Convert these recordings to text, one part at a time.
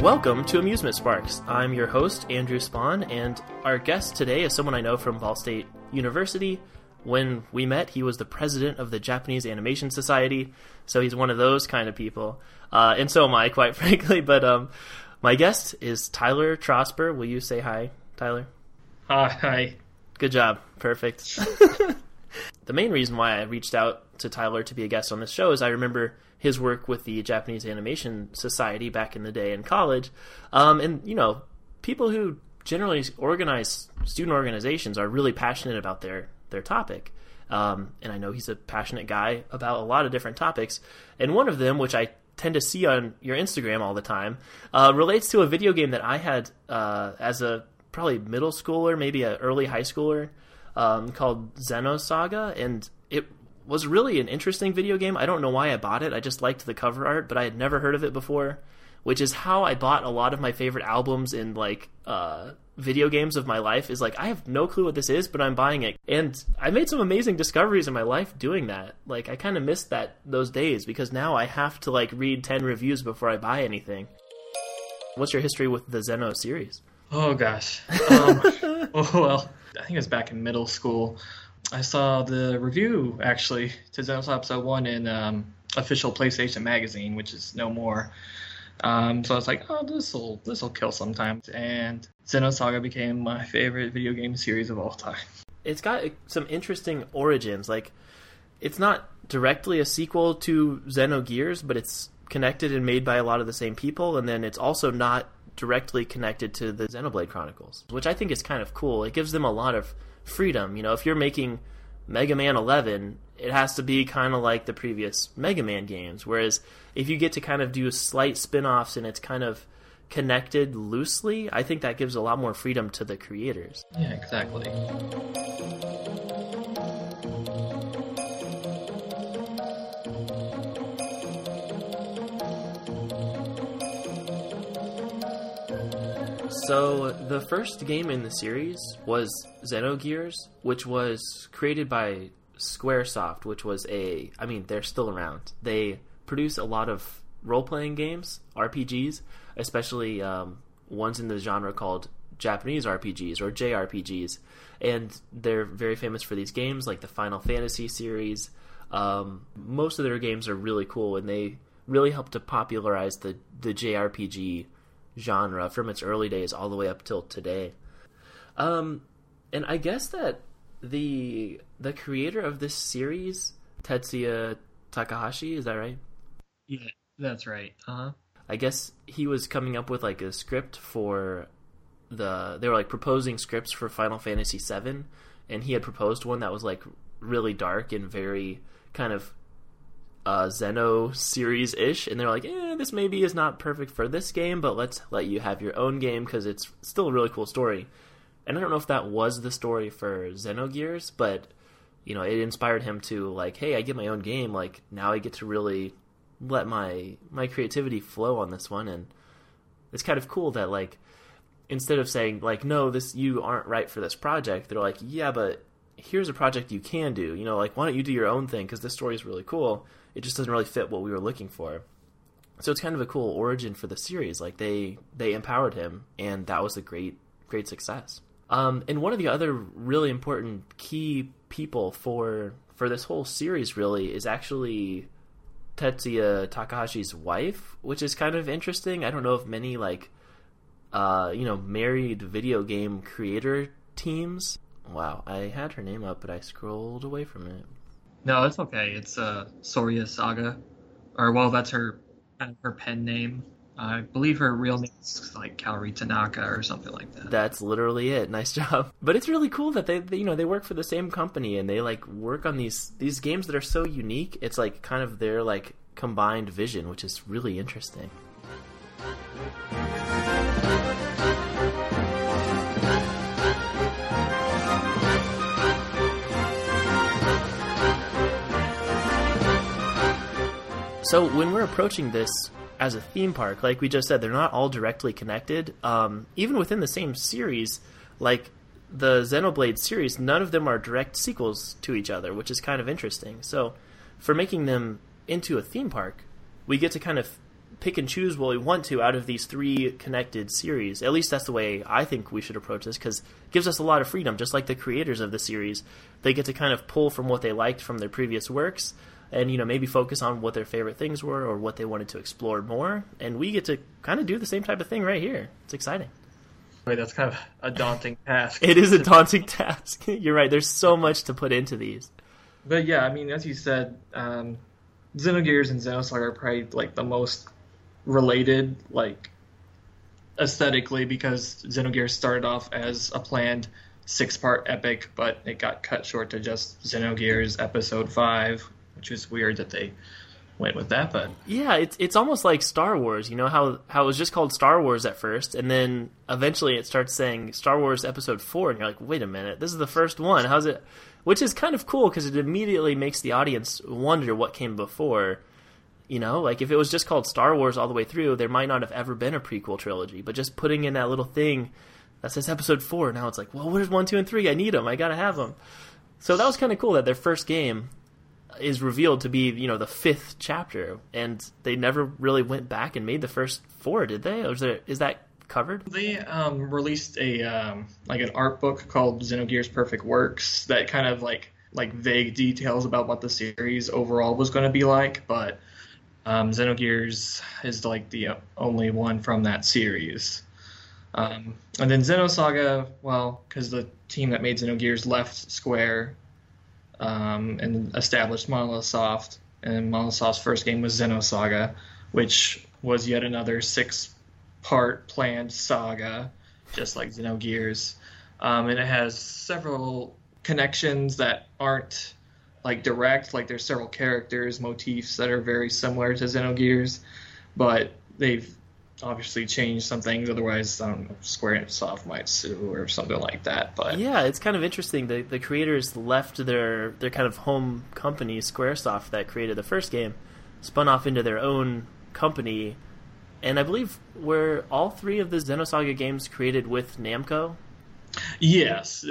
Welcome to Amusement Sparks. I'm your host, Andrew Spahn, and our guest today is someone I know from Ball State University. When we met, he was the president of the Japanese Animation Society, so he's one of those kind of people. And so am I, quite frankly, but my guest is Tyler Trosper. Will you say hi, Tyler? Hi. Good job. Perfect. The main reason why I reached out to Tyler to be a guest on this show is I remember his work with the Japanese Animation Society back in the day in college. And, you know, people who generally organize student organizations are really passionate about their topic. And I know he's a passionate guy about a lot of different topics. And one of them, which I tend to see on your Instagram all the time, relates to a video game that I had as a probably middle schooler, maybe an early high schooler, called Xenosaga. And it was really an interesting video game. I don't know why I bought it. I just liked the cover art, but I had never heard of it before, which is how I bought a lot of my favorite albums in, like, video games of my life, is like, I have no clue what this is, but I'm buying it. And I made some amazing discoveries in my life doing that. Like, I kind of missed those days, because now I have to, like, read 10 reviews before I buy anything. What's your history with the Xeno series? Oh, gosh. I think it was back in middle school. I saw the review, actually, to Xenosaga Episode One in official PlayStation magazine, which is no more. So I was like, oh, this'll kill sometimes. And Xenosaga became my favorite video game series of all time. It's got some interesting origins. Like, it's not directly a sequel to Xenogears, but it's connected and made by a lot of the same people. And then it's also not directly connected to the Xenoblade Chronicles, which I think is kind of cool. It gives them a lot of freedom. You know, if you're making Mega Man 11, it has to be kind of like the previous Mega Man games, whereas if you get to kind of do slight spin-offs and it's kind of connected loosely, I think that gives a lot more freedom to the creators. Yeah, exactly. So, the first game in the series was Xenogears, which was created by Squaresoft, which was they're still around. They produce a lot of role-playing games, RPGs, especially ones in the genre called Japanese RPGs, or JRPGs, and they're very famous for these games, like the Final Fantasy series. Most of their games are really cool, and they really helped to popularize the JRPG genre from its early days all the way up till today. And I guess that the creator of this series, Tetsuya Takahashi, is that right? Yeah, that's right. Uh-huh. I guess he was coming up with, like, a script for they were, like, proposing scripts for Final Fantasy VII, and he had proposed one that was, like, really dark and very kind of Xeno series-ish, and they're like, this maybe is not perfect for this game, but let's let you have your own game because it's still a really cool story. And I don't know if that was the story for Xenogears, but, you know, it inspired him to, like, hey, I get my own game. Like, now I get to really let my creativity flow on this one. And it's kind of cool that, like, instead of saying, like, no, you aren't right for this project, they're like, yeah, but here's a project you can do. You know, like, why don't you do your own thing because this story is really cool. It just doesn't really fit what we were looking for. So it's kind of a cool origin for the series. Like, they empowered him, and that was a great success. And one of the other really important key people for this whole series, really, is actually Tetsuya Takahashi's wife, which is kind of interesting. I don't know if many, like, married video game creator teams. Wow, I had her name up, but I scrolled away from it. No, it's okay. It's Soria Saga. Or, well, that's her pen name. I believe her real name is, like, Kaori Tanaka or something like that. That's literally it. Nice job. But it's really cool that they work for the same company, and they, like, work on these games that are so unique. It's, like, kind of their, like, combined vision, which is really interesting. So when we're approaching this as a theme park, like we just said, they're not all directly connected. Even within the same series, like the Xenoblade series, none of them are direct sequels to each other, which is kind of interesting. So for making them into a theme park, we get to kind of pick and choose what we want to out of these three connected series. At least that's the way I think we should approach this, because it gives us a lot of freedom. Just like the creators of the series, they get to kind of pull from what they liked from their previous works and, you know, maybe focus on what their favorite things were or what they wanted to explore more. And we get to kind of do the same type of thing right here. It's exciting. Wait, that's kind of a daunting task. It is a daunting task. You're right. There's so much to put into these. But yeah, I mean, as you said, Xenogears and Xenosaga are probably like the most related, like aesthetically, because Xenogears started off as a planned 6-part epic, but it got cut short to just Xenogears Episode 5, which is weird that they went with that. But yeah, it's almost like Star Wars. You know how it was just called Star Wars at first, and then eventually it starts saying Star Wars Episode 4, and you're like, wait a minute, this is the first one. How's it? Which is kind of cool because it immediately makes the audience wonder what came before. You know, like if it was just called Star Wars all the way through, there might not have ever been a prequel trilogy. But just putting in that little thing that says Episode 4, now it's like, well, where's 1, 2, and 3? I need them. I gotta have them. So that was kind of cool that their first game is revealed to be, you know, the 5th chapter, and they never really went back and made the first 4, did they? Or is that covered? They released a like an art book called Xenogears Perfect Works that kind of like vague details about what the series overall was going to be like, but Xenogears is like the only one from that series. And then Xenosaga, well, because the team that made Xenogears left Square and established Monolith Soft, and Monolith Soft's first game was Xenosaga, which was yet another 6-part planned saga, just like Xenogears. And it has several connections that aren't like direct, like there's several characters, motifs that are very similar to Xenogears, but they've obviously changed some things, otherwise I don't know, Squaresoft might sue or something like that. But yeah, it's kind of interesting. The creators left their kind of home company, Squaresoft, that created the first game, spun off into their own company, and I believe were all 3 of the Xenosaga games created with Namco? Yes.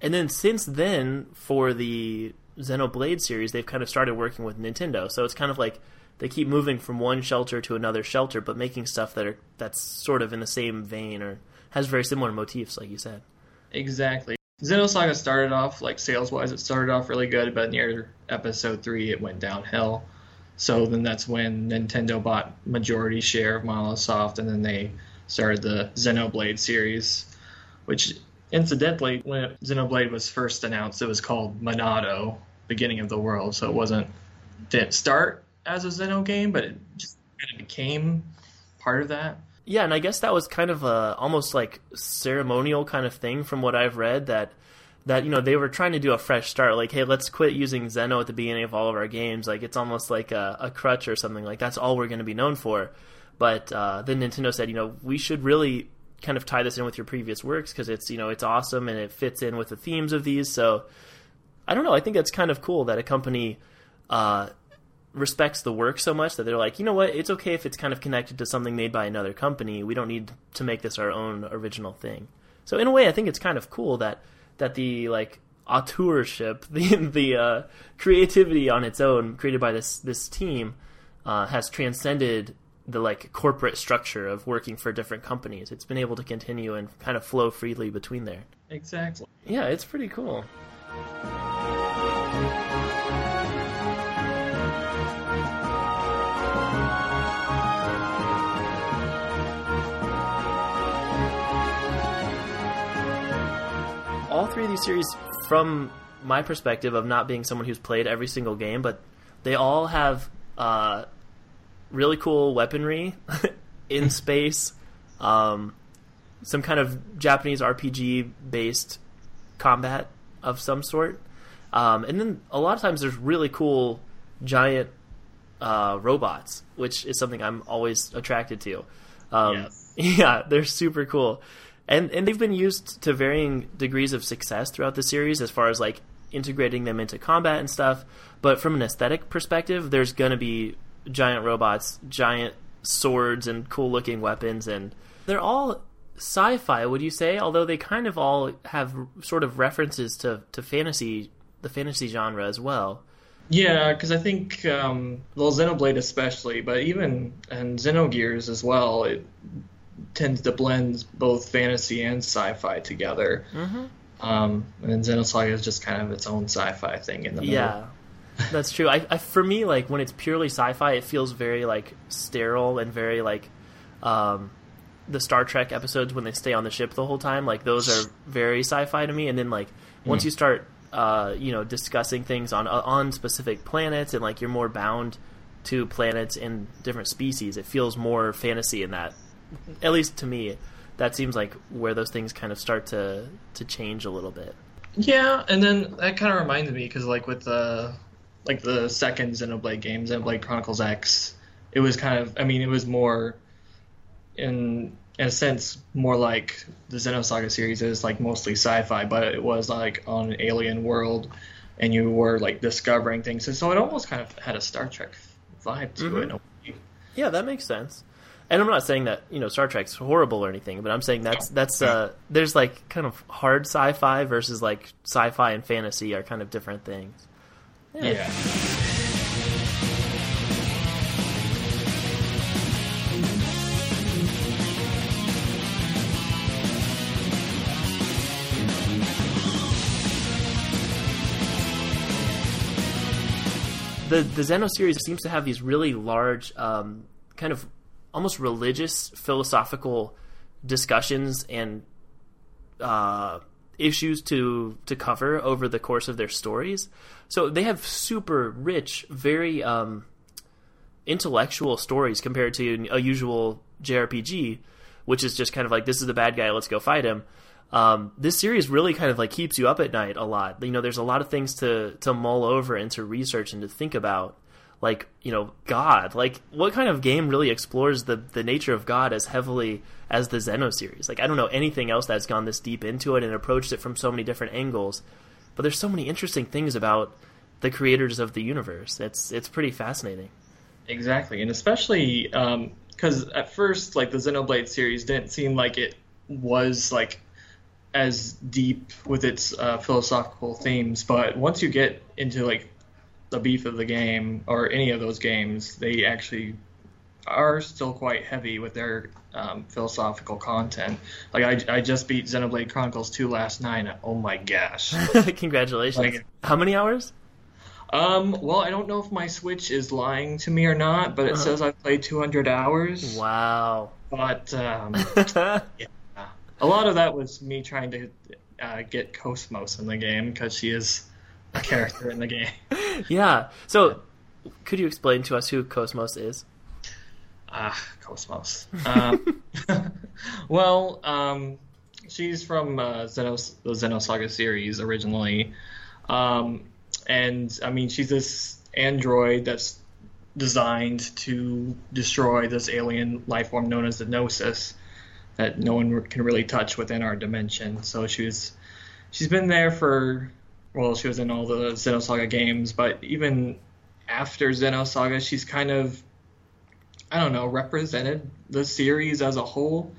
And then since then, for the Xenoblade series, they've kind of started working with Nintendo. So it's kind of like they keep moving from one shelter to another shelter, but making stuff that's sort of in the same vein or has very similar motifs, like you said. Exactly. Xenosaga started off, like sales-wise, it started off really good, but near Episode 3, it went downhill. So then that's when Nintendo bought majority share of Monolith Soft, and then they started the Xenoblade series, which... Incidentally, when Xenoblade was first announced, it was called Monado, Beginning of the World, so it didn't start as a Xeno game, but it just kind of became part of that. Yeah, and I guess that was kind of a almost like ceremonial kind of thing from what I've read, that you know, they were trying to do a fresh start, like, hey, let's quit using Xeno at the beginning of all of our games, like it's almost like a crutch or something, like that's all we're going to be known for. But then Nintendo said, you know, we should really kind of tie this in with your previous works, because it's, you know, it's awesome and it fits in with the themes of these. So I don't know, I think that's kind of cool that a company respects the work so much that they're like, you know what, it's okay if it's kind of connected to something made by another company. We don't need to make this our own original thing. So in a way, I think it's kind of cool that the like auteurship, the creativity on its own created by this team has transcended the like corporate structure of working for different companies. It's been able to continue and kind of flow freely between there. Exactly. Yeah, it's pretty cool. All 3 of these series, from my perspective of not being someone who's played every single game, but they all have really cool weaponry in space, some kind of Japanese RPG-based combat of some sort, and then a lot of times there's really cool giant robots, which is something I'm always attracted to. Yes. Yeah, they're super cool, and they've been used to varying degrees of success throughout the series as far as like integrating them into combat and stuff. But from an aesthetic perspective, there's going to be giant robots, giant swords, and cool-looking weapons, and they're all sci-fi, would you say? Although they kind of all have sort of references to fantasy, the fantasy genre as well. Yeah, because I think, well, Xenoblade especially, but even and Xenogears as well, it tends to blend both fantasy and sci-fi together. Mm-hmm. And then Xenosaga is just kind of its own sci-fi thing in the middle. Yeah, that's true. I for me, like, when it's purely sci-fi, it feels very, like, sterile and very, like, the Star Trek episodes when they stay on the ship the whole time. Like, those are very sci-fi to me. And then, like, once you start, you know, discussing things on specific planets and, like, you're more bound to planets and different species, it feels more fantasy in that. At least to me, that seems like where those things kind of start to change a little bit. Yeah, and then that kind of reminded me, because like with the second Xenoblade game, Xenoblade Chronicles X, it was kind of, I mean, it was more, in a sense, more like the Xenosaga series is like mostly sci-fi, but it was like on an alien world, and you were like discovering things, and so it almost kind of had a Star Trek vibe to it. Yeah, that makes sense. And I'm not saying that, you know, Star Trek's horrible or anything, but I'm saying that's there's like kind of hard sci-fi versus like sci-fi and fantasy are kind of different things. Yeah. The Xeno series seems to have these really large kind of almost religious, philosophical discussions and issues to cover over the course of their stories. So they have super rich, very intellectual stories compared to a usual JRPG, which is just kind of like, this is the bad guy, let's go fight him. This series really kind of like keeps you up at night a lot. You know, there's a lot of things to mull over and to research and to think about. Like, you know, God. Like, what kind of game really explores the nature of God as heavily as the Xeno series? Like, I don't know anything else that's gone this deep into it and approached it from so many different angles. But there's so many interesting things about the creators of the universe. It's pretty fascinating. Exactly, and especially because at first, like, the Xenoblade series didn't seem like it was, like, as deep with its philosophical themes. But once you get into, like, the beef of the game, or any of those games, they actually are still quite heavy with their philosophical content. Like, I just beat Xenoblade Chronicles 2 last night. And, oh my gosh. Congratulations. Like, how many hours? Well, I don't know if my Switch is lying to me or not, but it says I've played 200 hours. Wow. But, yeah. A lot of that was me trying to get KOS-MOS in the game, because she is a character in the game. Yeah. So, could you explain to us who KOS-MOS is? KOS-MOS. Well, she's from the Xenosaga series originally. And, I mean, she's this android that's designed to destroy this alien life form known as the Gnosis that no one can really touch within our dimension. So she's been there for... Well, she was in all the Xenosaga games, but even after Xenosaga, she's kind of, I don't know, represented the series as a whole,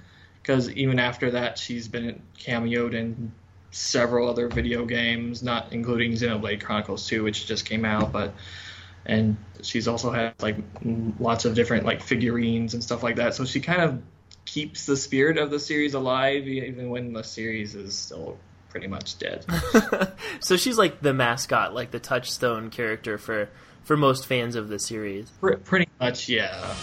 because even after that, she's been cameoed in several other video games, not including Xenoblade Chronicles 2, which just came out, but, and she's also had, like, lots of different, like, figurines and stuff like that, so she kind of keeps the spirit of the series alive, even when the series is still pretty much dead. So she's like the mascot, like the touchstone character for most fans of the series. Pretty much, yeah.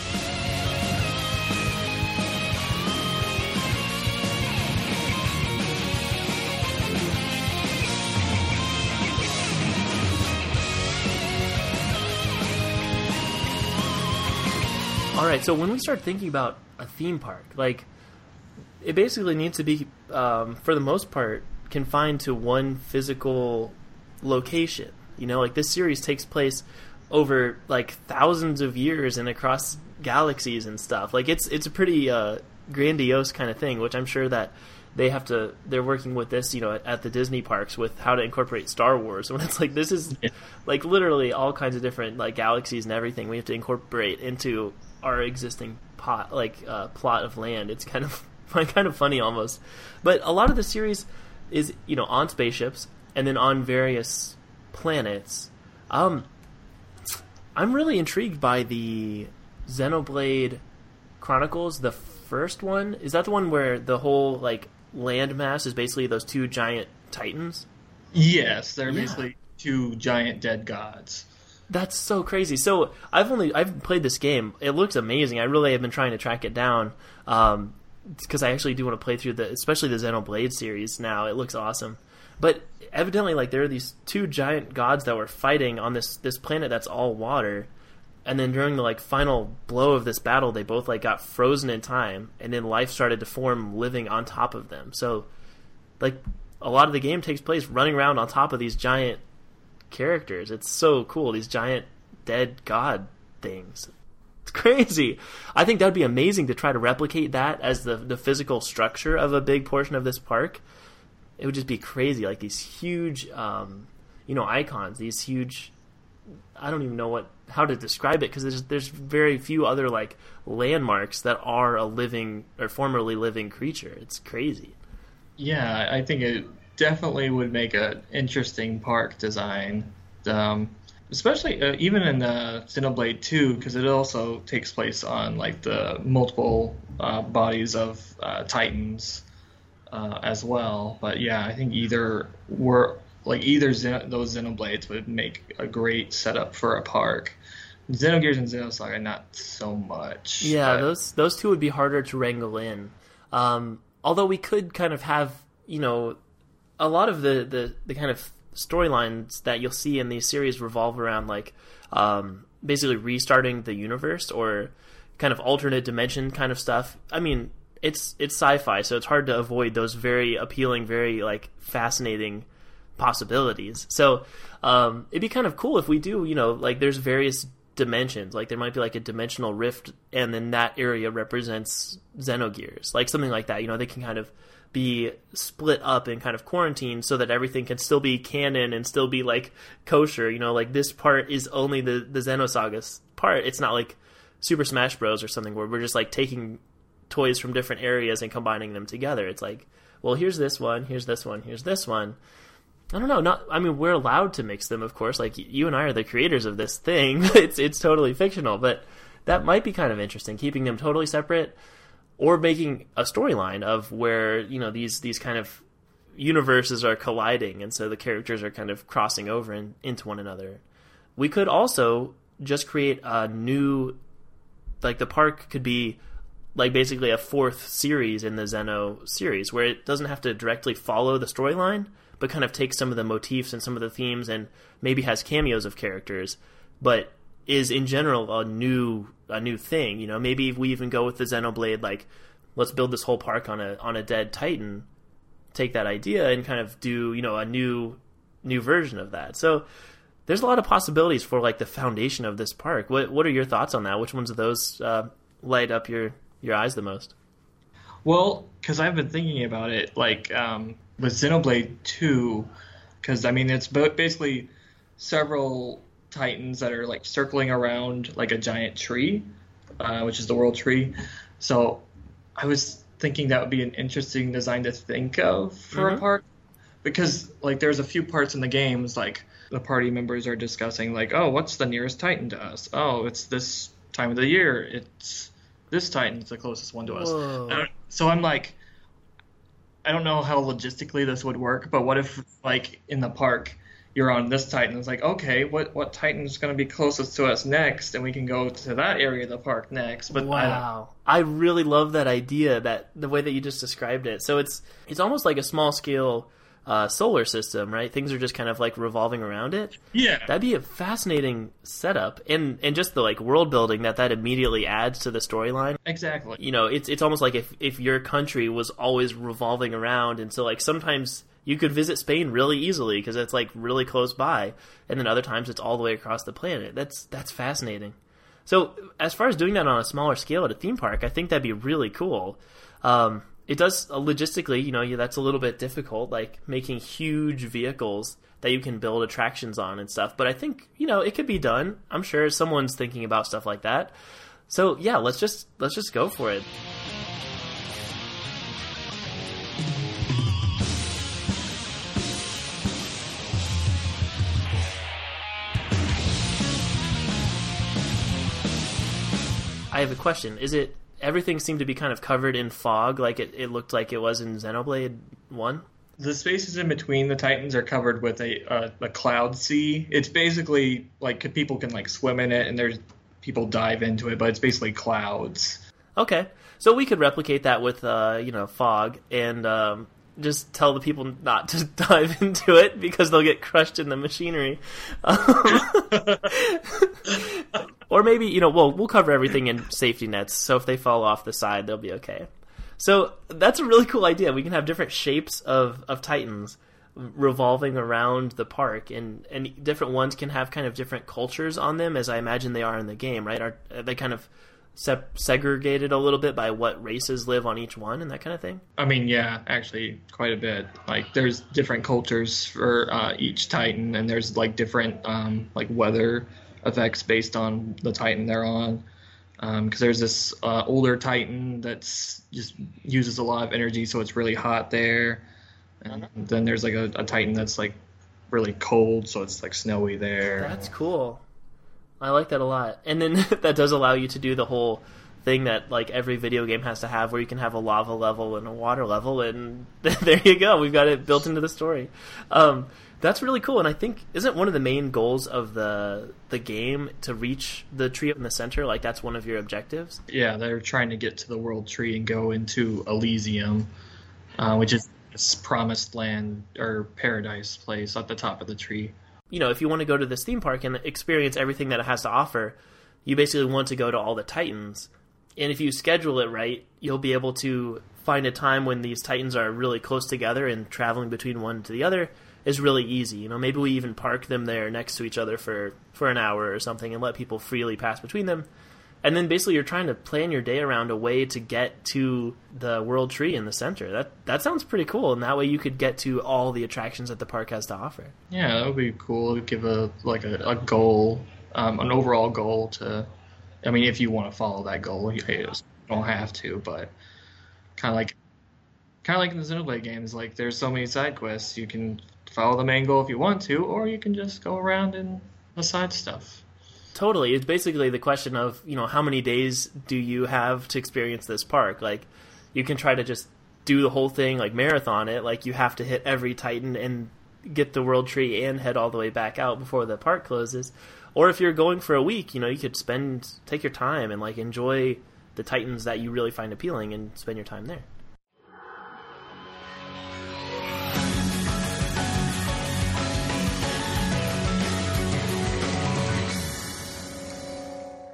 All right, so when we start thinking about a theme park, like, it basically needs to be, for the most part, confined to one physical location. You know, like, this series takes place over like thousands of years and across galaxies and stuff. Like, it's a pretty grandiose kind of thing, which I'm sure that they're working with this, you know, at the Disney parks with how to incorporate Star Wars, when it's like, this is like literally all kinds of different, like, galaxies and everything we have to incorporate into our existing plot of land. It's kind of funny almost. But a lot of the series is, you know, on spaceships and then on various planets. I'm really intrigued by the Xenoblade Chronicles, the first one. Is that the one where the whole, like, landmass is basically those two giant titans? Yes, they're basically two giant dead gods. That's so crazy. So I've played this game. It looks amazing. I really have been trying to track it down because I actually do want to play through especially the Xenoblade series now. It looks awesome. But evidently, like, there are these two giant gods that were fighting on this planet that's all water, and then during the, like, final blow of this battle, they both, like, got frozen in time, and then life started to form living on top of them. So, like, a lot of the game takes place running around on top of these giant characters. It's so cool, these giant dead god things. It's crazy. I think that would be amazing to try to replicate that as the physical structure of a big portion of this park. It would just be crazy, like these huge, icons, these huge, I don't even know how to describe it, because there's very few other, like, landmarks that are a living, or formerly living creature. It's crazy. Yeah, I think it definitely would make an interesting park design, especially even in Xenoblade 2, because it also takes place on, like, the multiple bodies of titans. As well, but yeah, I think those Xenoblades would make a great setup for a park. Xenogears and Xenosaga, not so much. Yeah, but those two would be harder to wrangle in. Although we could kind of have, a lot of the kind of storylines that you'll see in these series revolve around, like, basically restarting the universe or kind of alternate dimension kind of stuff. I mean, it's sci-fi, so it's hard to avoid those very appealing, very, like, fascinating possibilities. So it'd be kind of cool if we do, like, there's various dimensions. Like, there might be, like, a dimensional rift, and then that area represents Xenogears. Like, something like that. They can kind of be split up and kind of quarantined so that everything can still be canon and still be, like, kosher. Like, this part is only the Xenosaga part. It's not like Super Smash Bros. Or something where we're just, like, taking toys from different areas and combining them together. It's like, well, here's this one, here's this one, here's this one. I don't know. We're allowed to mix them, of course. Like, you and I are the creators of this thing. It's totally fictional, but that might be kind of interesting, keeping them totally separate or making a storyline of where, these kind of universes are colliding, and so the characters are kind of crossing over into one another. We could also just create a new, like, the park could be, like, basically a fourth series in the Xeno series, where it doesn't have to directly follow the storyline, but kind of takes some of the motifs and some of the themes and maybe has cameos of characters, but is in general a new thing. Maybe we even go with the Xenoblade, like, let's build this whole park on a dead titan, take that idea and kind of do, a new version of that. So there's a lot of possibilities for, like, the foundation of this park. What are your thoughts on that? Which ones of those light up your eyes the most? Well, because I've been thinking about it, like, with Xenoblade 2, because, it's basically several titans that are, like, circling around, like, a giant tree, which is the World Tree. So I was thinking that would be an interesting design to think of for a park, because, like, there's a few parts in the games, like, the party members are discussing, like, oh, what's the nearest titan to us? Oh, it's this time of the year. This titan's the closest one to us. So I'm like, I don't know how logistically this would work, but what if, like, in the park, you're on this titan? It's like, okay, what titan's going to be closest to us next? And we can go to that area of the park next. But wow. I really love that idea, that the way that you just described it. So it's almost like a small-scale solar system, right? Things are just kind of, like, revolving around it. Yeah. That'd be a fascinating setup. And just the, like, world building that immediately adds to the storyline. Exactly. It's almost like if your country was always revolving around, and so, like, sometimes you could visit Spain really easily because it's, like, really close by, and then other times it's all the way across the planet. That's fascinating. So as far as doing that on a smaller scale at a theme park, I think that'd be really cool. It does, logistically, that's a little bit difficult, like, making huge vehicles that you can build attractions on and stuff. But I think, it could be done. I'm sure someone's thinking about stuff like that. So, yeah, let's just go for it. I have a question. Is it everything seemed to be kind of covered in fog, like it looked like it was in Xenoblade 1? The spaces in between the Titans are covered with a cloud sea. It's basically like people can like swim in it, and there's people dive into it, but it's basically clouds. Okay, so we could replicate that with fog and just tell the people not to dive into it because they'll get crushed in the machinery. Or maybe we'll cover everything in safety nets, so if they fall off the side, they'll be okay. So that's a really cool idea. We can have different shapes of Titans revolving around the park, and different ones can have kind of different cultures on them, as I imagine they are in the game, right? Are they kind of segregated a little bit by what races live on each one and that kind of thing? I mean, yeah, actually quite a bit. Like, there's different cultures for each Titan, and there's like different weather effects based on the Titan they're on. Because there's this older Titan that's just uses a lot of energy, so it's really hot there. And then there's like a Titan that's like really cold, so it's like snowy there. That's cool. I like that a lot. And then that does allow you to do the whole thing that like every video game has to have, where you can have a lava level and a water level, and there you go. We've got it built into the story. That's really cool, and I think, isn't one of the main goals of the game to reach the tree in the center? Like, that's one of your objectives? Yeah, they're trying to get to the World Tree and go into Elysium, which is this promised land or paradise place at the top of the tree. If you want to go to this theme park and experience everything that it has to offer, you basically want to go to all the Titans. And if you schedule it right, you'll be able to find a time when these Titans are really close together, and traveling between one to the other is really easy. Maybe we even park them there next to each other for an hour or something and let people freely pass between them. And then basically you're trying to plan your day around a way to get to the World Tree in the center. That sounds pretty cool, and that way you could get to all the attractions that the park has to offer. Yeah, that would be cool. It would give a goal, an overall goal to... I mean, if you want to follow that goal, you don't have to, but kind of like in the Xenoblade games, like there's so many side quests, you can follow the main goal if you want to, or you can just go around and the side stuff. Totally. It's basically the question of, how many days do you have to experience this park? Like, you can try to just do the whole thing, like marathon it, like you have to hit every Titan and get the World Tree and head all the way back out before the park closes. Or if you're going for a week, you could take your time and like enjoy the Titans that you really find appealing and spend your time there.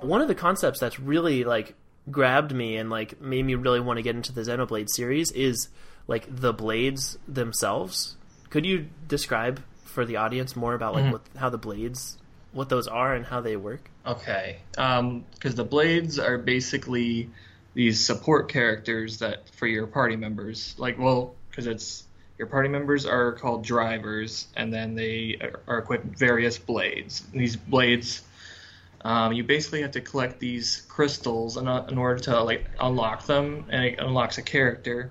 One of the concepts that's really like grabbed me and like made me really want to get into the Xenoblade series is like the blades themselves. Could you describe for the audience more about like how the blades, what those are and how they work? Okay, because the blades are basically these support characters that for your party members. Like, well, because it's your party members are called drivers, and then they are equipped with various blades. And these blades, you basically have to collect these crystals in order to like unlock them, and it unlocks a character,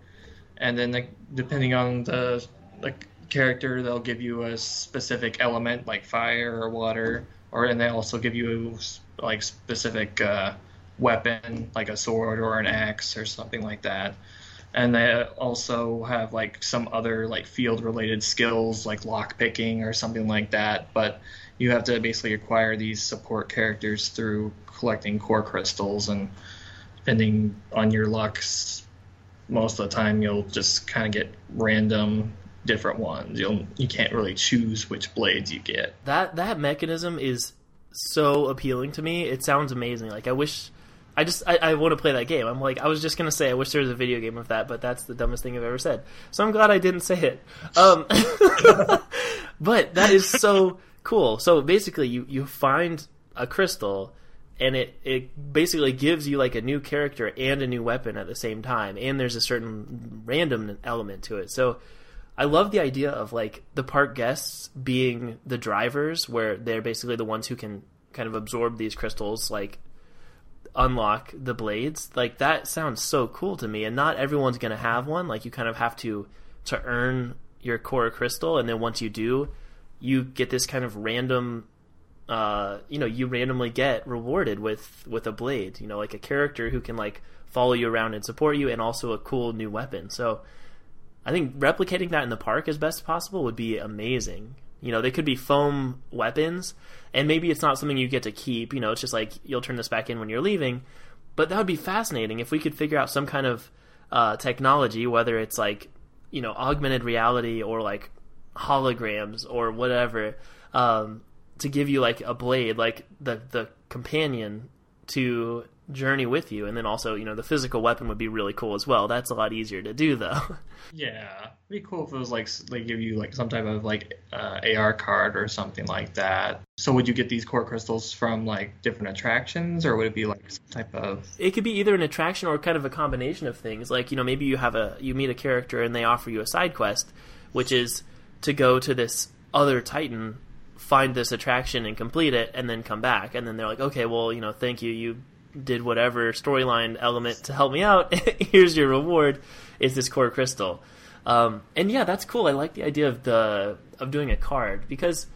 and then depending on the like character, they'll give you a specific element like fire or water, and they also give you like specific weapon like a sword or an axe or something like that. And they also have like some other like field related skills like lock picking or something like that, but you have to basically acquire these support characters through collecting core crystals, and depending on your luck, most of the time you'll just kind of get random different ones. You can't really choose which blades you get. That mechanism is so appealing to me. It sounds amazing. Like, I want to play that game. I'm like, I was just gonna say I wish there was a video game of that, but that's the dumbest thing I've ever said, so I'm glad I didn't say it. But that is so cool. So basically you find a crystal, and it basically gives you like a new character and a new weapon at the same time, and there's a certain random element to it. So I love the idea of like the park guests being the drivers, where they're basically the ones who can kind of absorb these crystals, like unlock the blades. Like, that sounds so cool to me, and not everyone's going to have one. Like, you kind of have to earn your core crystal, and then once you do, you get this kind of random you know, you randomly get rewarded with a blade, you know, like a character who can like follow you around and support you, and also a cool new weapon. So I think replicating that in the park as best possible would be amazing. You know, they could be foam weapons, and maybe it's not something you get to keep, you know, it's just like, you'll turn this back in when you're leaving. But that would be fascinating if we could figure out some kind of technology, whether it's like, you know, augmented reality or like holograms or whatever, to give you like a blade, like the companion to journey with you. And then also, you know, the physical weapon would be really cool as well. That's a lot easier to do though. Yeah, it'd be cool if it was like they give you like some type of like AR card or something like that. So would you get these core crystals from like different attractions, or would it be like some type of... It could be either an attraction or kind of a combination of things. Like, you know, maybe you have you meet a character and they offer you a side quest, which is to go to this other Titan, find this attraction and complete it, and then come back. And then they're like, okay, well, you know, thank you. You did whatever storyline element to help me out. Here's your reward, is this core crystal. And yeah, that's cool. I like the idea of doing a card, because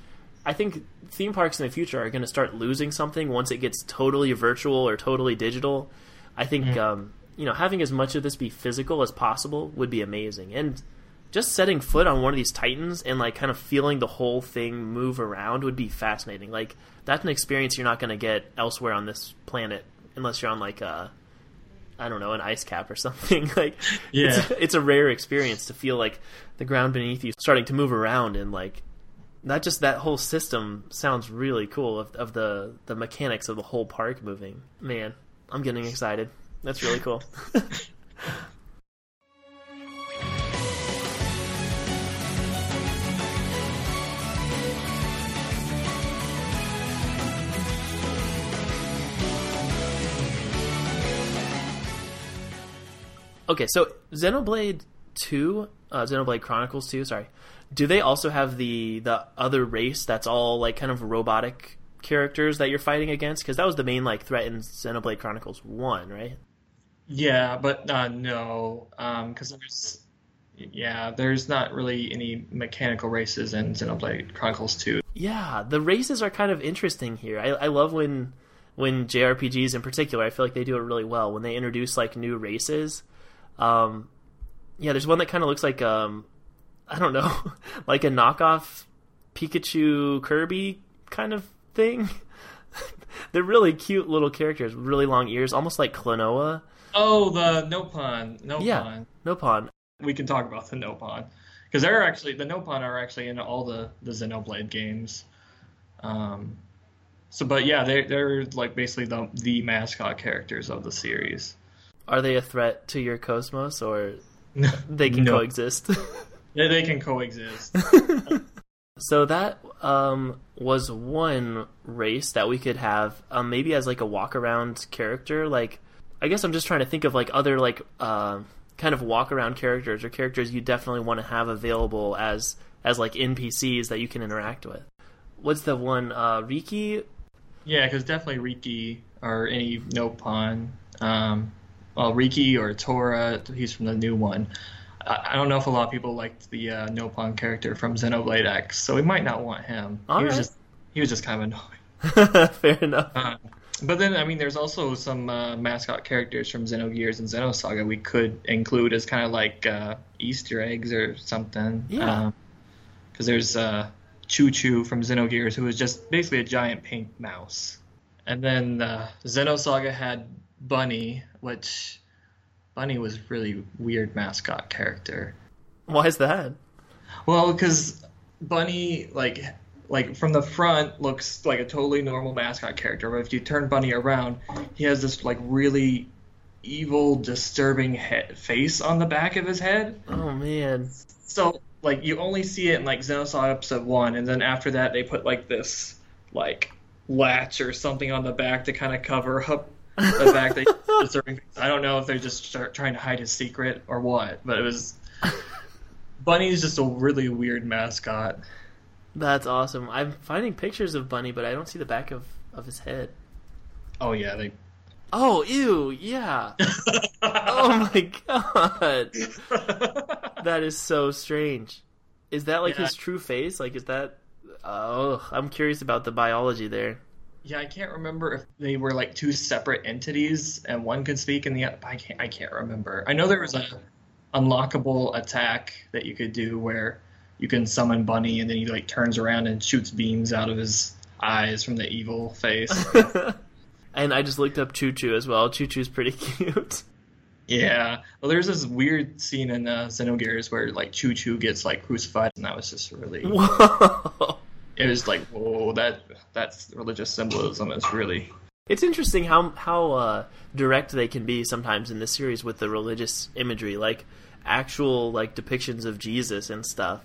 I think theme parks in the future are going to start losing something once it gets totally virtual or totally digital. I think, you know, having as much of this be physical as possible would be amazing. And just setting foot on one of these Titans and like kind of feeling the whole thing move around would be fascinating. Like, that's an experience you're not going to get elsewhere on this planet, unless you're on like a, I don't know, an ice cap or something. Like, yeah, it's a rare experience to feel like the ground beneath you starting to move around, and like, not just that whole system sounds really cool of the mechanics of the whole park moving. Man, I'm getting excited. That's really cool. Okay, so Xenoblade Chronicles 2, sorry. Do they also have the other race that's all, like, kind of robotic characters that you're fighting against? Because that was the main, like, threat in Xenoblade Chronicles 1, right? Yeah, but no, because there's not really any mechanical races in Xenoblade Chronicles 2. Yeah, the races are kind of interesting here. I love when JRPGs in particular, I feel like they do it really well, when they introduce, like, new races. Yeah, there's one that kind of looks like, I don't know, like a knockoff Pikachu Kirby kind of thing. They're really cute little characters, really long ears, almost like Klonoa. Oh, the Nopon. Yeah, Nopon. We can talk about the Nopon, because the Nopon are actually in all the Xenoblade games. So, but yeah, they're like basically the mascot characters of the series. Are they a threat to your Cosmos, or they can coexist? Yeah, they can coexist. So that was one race that we could have, maybe as like a walk-around character. Like, I guess I'm just trying to think of like other like kind of walk-around characters, or characters you definitely want to have available as like NPCs that you can interact with. What's the one? Riki? Yeah, because definitely Riki, or any Nopon. Well, Riki or Tora, he's from the new one. I don't know if a lot of people liked the Nopon character from Xenoblade X, so we might not want him. He was just kind of annoying. Fair enough. But then, I mean, there's also some mascot characters from Xenogears and Xenosaga we could include as kind of like Easter eggs or something. Yeah. Because there's Choo Choo from Xenogears, who is just basically a giant pink mouse. And then Xenosaga had Bunny, which... Bunny was a really weird mascot character. Why is that? Well, because Bunny, like from the front, looks like a totally normal mascot character, but if you turn Bunny around, he has this like really evil, disturbing face on the back of his head. Oh man! So like you only see it in like Xenosaga Episode 1, and then after that they put like this like latch or something on the back to kind of cover up the fact that he's disturbing things. I don't know if they're just trying to hide his secret or what, but it was... Bunny is just a really weird mascot. That's awesome. I'm finding pictures of Bunny, but I don't see the back of his head. Oh, yeah. Oh, ew, yeah. Oh, my God. That is so strange. Is that, like, his true face? Like, is that... Oh, I'm curious about the biology there. Yeah, I can't remember if they were like two separate entities and one could speak and the other. I can't remember. I know there was an unlockable attack that you could do where you can summon Bunny and then he like turns around and shoots beams out of his eyes from the evil face. And I just looked up Choo Choo as well. Choo Choo's pretty cute. Yeah. Well, there's this weird scene in Xenogears where like Choo Choo gets like crucified, and that was just really. Whoa. It was like, whoa, that's religious symbolism. It's really. It's interesting how direct they can be sometimes in this series with the religious imagery, like actual like depictions of Jesus and stuff,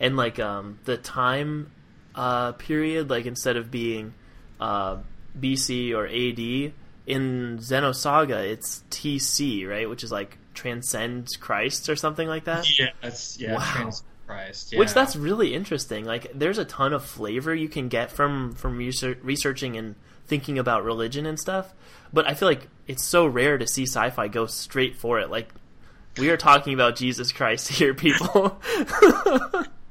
and like the time period, like instead of being BC or AD in Xenosaga, it's TC, right? Which is like transcend Christ or something like that. Yeah, that's yeah. Wow. Christ, yeah. Which that's really interesting. Like, there's a ton of flavor you can get from researching and thinking about religion and stuff. But I feel like it's so rare to see sci-fi go straight for it. Like, we are talking about Jesus Christ here, people.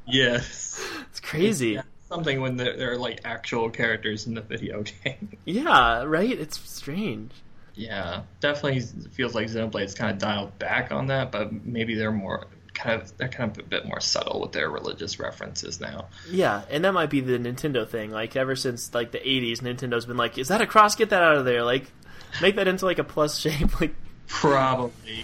Yes, it's crazy. Yeah. Something when there are like actual characters in the video game. Yeah, right? It's strange. Yeah, definitely feels like Xenoblade's kind of dialed back on that, but maybe they're kind of a bit more subtle with their religious references now. Yeah, and that might be the Nintendo thing. Like ever since like the 80s, Nintendo's been like, "Is that a cross? Get that out of there!" Like, make that into like a plus shape. Like, probably.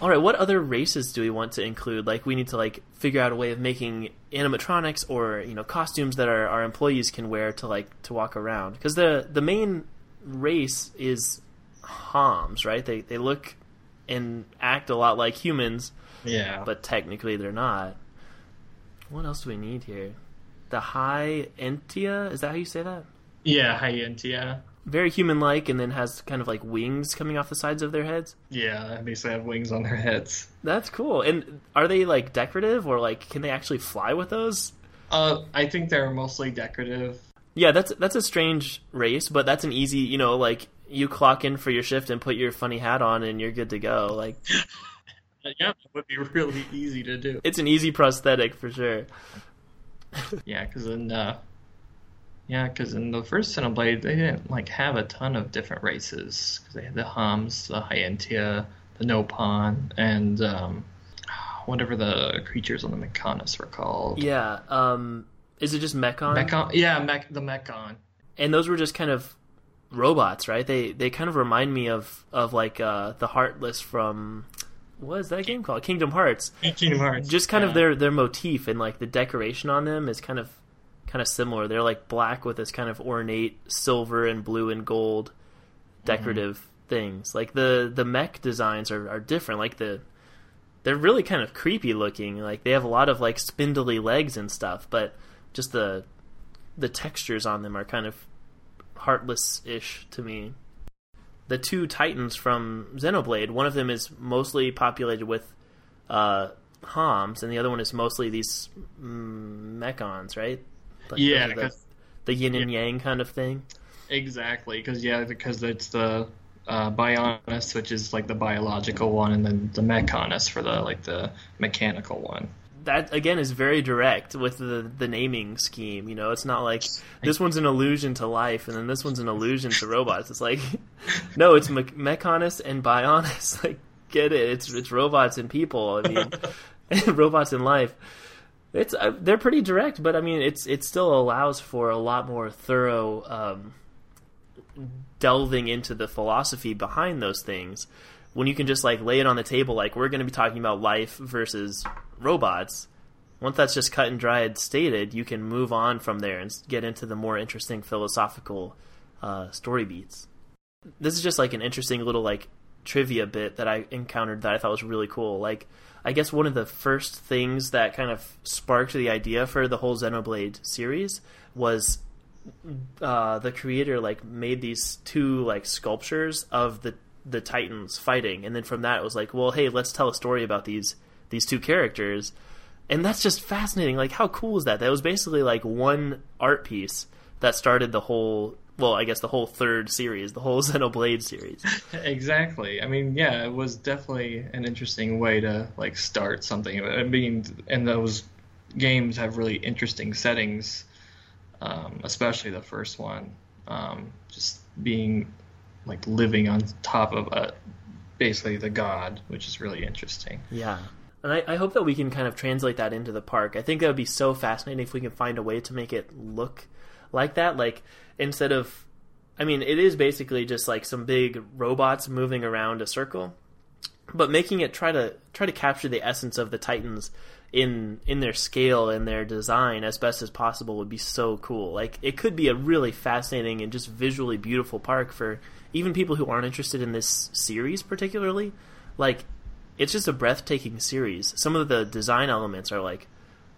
All right, what other races do we want to include? Like, we need to, like, figure out a way of making animatronics or, you know, costumes that our employees can wear to, like, to walk around. Because the main race is Homs, right? They look and act a lot like humans. Yeah. But technically they're not. What else do we need here? The Hyentia? Is that how you say that? Yeah, Hyentia. Very human-like, and then has kind of like wings coming off the sides of their heads. Yeah, they basically have wings on their heads. That's cool. And are they like decorative, or like can they actually fly with those? I think they're mostly decorative. Yeah, that's a strange race, but that's an easy, you know, like you clock in for your shift and put your funny hat on, and you're good to go. Like, yeah, that would be really easy to do. It's an easy prosthetic for sure. Yeah, because then. Yeah, because in the first Xenoblade, they didn't like have a ton of different races. Because they had the Homs, the Hyentia, the Nopon, and whatever the creatures on the Mechonis were called. Yeah, is it just Mechon? Mechon, yeah, the Mechon. And those were just kind of robots, right? They kind of remind me of like the Heartless from. What is that game called? Kingdom Hearts. Just kind of their motif and like the decoration on them is kind of similar. They're like black with this kind of ornate silver and blue and gold decorative things. Like the mech designs are different. Like they're really kind of creepy looking. Like they have a lot of like spindly legs and stuff, but just the textures on them are kind of Heartless-ish to me. The two titans from Xenoblade, one of them is mostly populated with Homs, and the other one is mostly these Mechons, right? Like yeah, the yin and yang kind of thing. Exactly, because it's the Bionis, which is like the biological one, and then the Mechonis for the mechanical one. That again is very direct with the naming scheme. You know, it's not like this one's an allusion to life, and then this one's an allusion to robots. It's like no, it's Mechonis and Bionis. Like get it? It's robots and people. I mean, robots and life. It's they're pretty direct, but I mean, it still allows for a lot more thorough delving into the philosophy behind those things. When you can just like lay it on the table, like we're going to be talking about life versus robots. Once that's just cut and dry and stated, you can move on from there and get into the more interesting philosophical story beats. This is just like an interesting little like trivia bit that I encountered that I thought was really cool. Like. I guess one of the first things that kind of sparked the idea for the whole Xenoblade series was the creator like made these two like sculptures of the Titans fighting, and then from that it was like, well, hey, let's tell a story about these two characters, and that's just fascinating. Like, how cool is that? That was basically like one art piece that started the whole, well, I guess the whole third series, the whole Xenoblade series. Exactly. I mean, yeah, it was definitely an interesting way to, like, start something. I mean, and those games have really interesting settings, especially the first one. Just being, like, living on top of basically the god, which is really interesting. Yeah. And I hope that we can kind of translate that into the park. I think that would be so fascinating if we can find a way to make it look like that. Like, instead of... I mean, it is basically just, like, some big robots moving around a circle, but making it try to capture the essence of the Titans in their scale and their design as best as possible would be so cool. Like, it could be a really fascinating and just visually beautiful park for even people who aren't interested in this series particularly. Like... it's just a breathtaking series. Some of the design elements are like,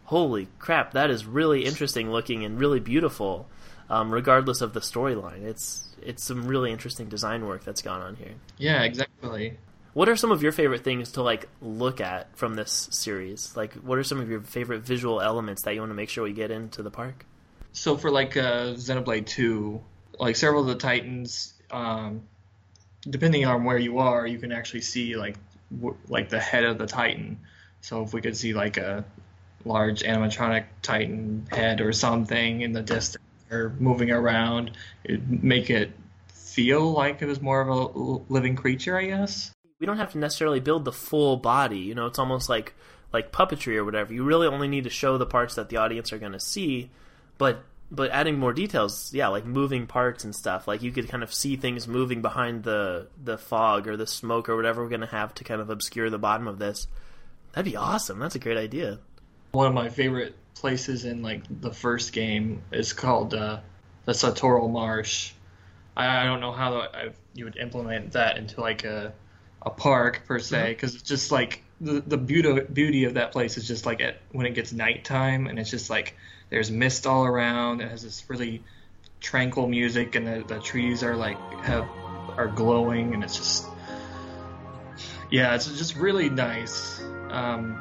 holy crap, that is really interesting looking and really beautiful, regardless of the storyline. It's some really interesting design work that's gone on here. Yeah, exactly. What are some of your favorite things to, like, look at from this series? Like, what are some of your favorite visual elements that you want to make sure we get into the park? So for, like, Xenoblade 2, like, several of the Titans, depending on where you are, you can actually see, like the head of the Titan. So if we could see, like, a large animatronic Titan head or something in the distance or moving around, it'd make it feel like it was more of a living creature, I guess. We don't have to necessarily build the full body. You know, it's almost like puppetry or whatever. You really only need to show the parts that the audience are going to see, but adding more details, yeah, like moving parts and stuff. Like, you could kind of see things moving behind the fog or the smoke or whatever we're going to have to kind of obscure the bottom of this. That'd be awesome. That's a great idea. One of my favorite places in, like, the first game is called the Satoral Marsh. I don't know how you would implement that into, like, a park, per se, because It's just, like, the beauty of that place is just, like, when it gets nighttime, and it's just, like, there's mist all around. It has this really tranquil music, and the trees are are glowing, and it's just, yeah, it's just really nice,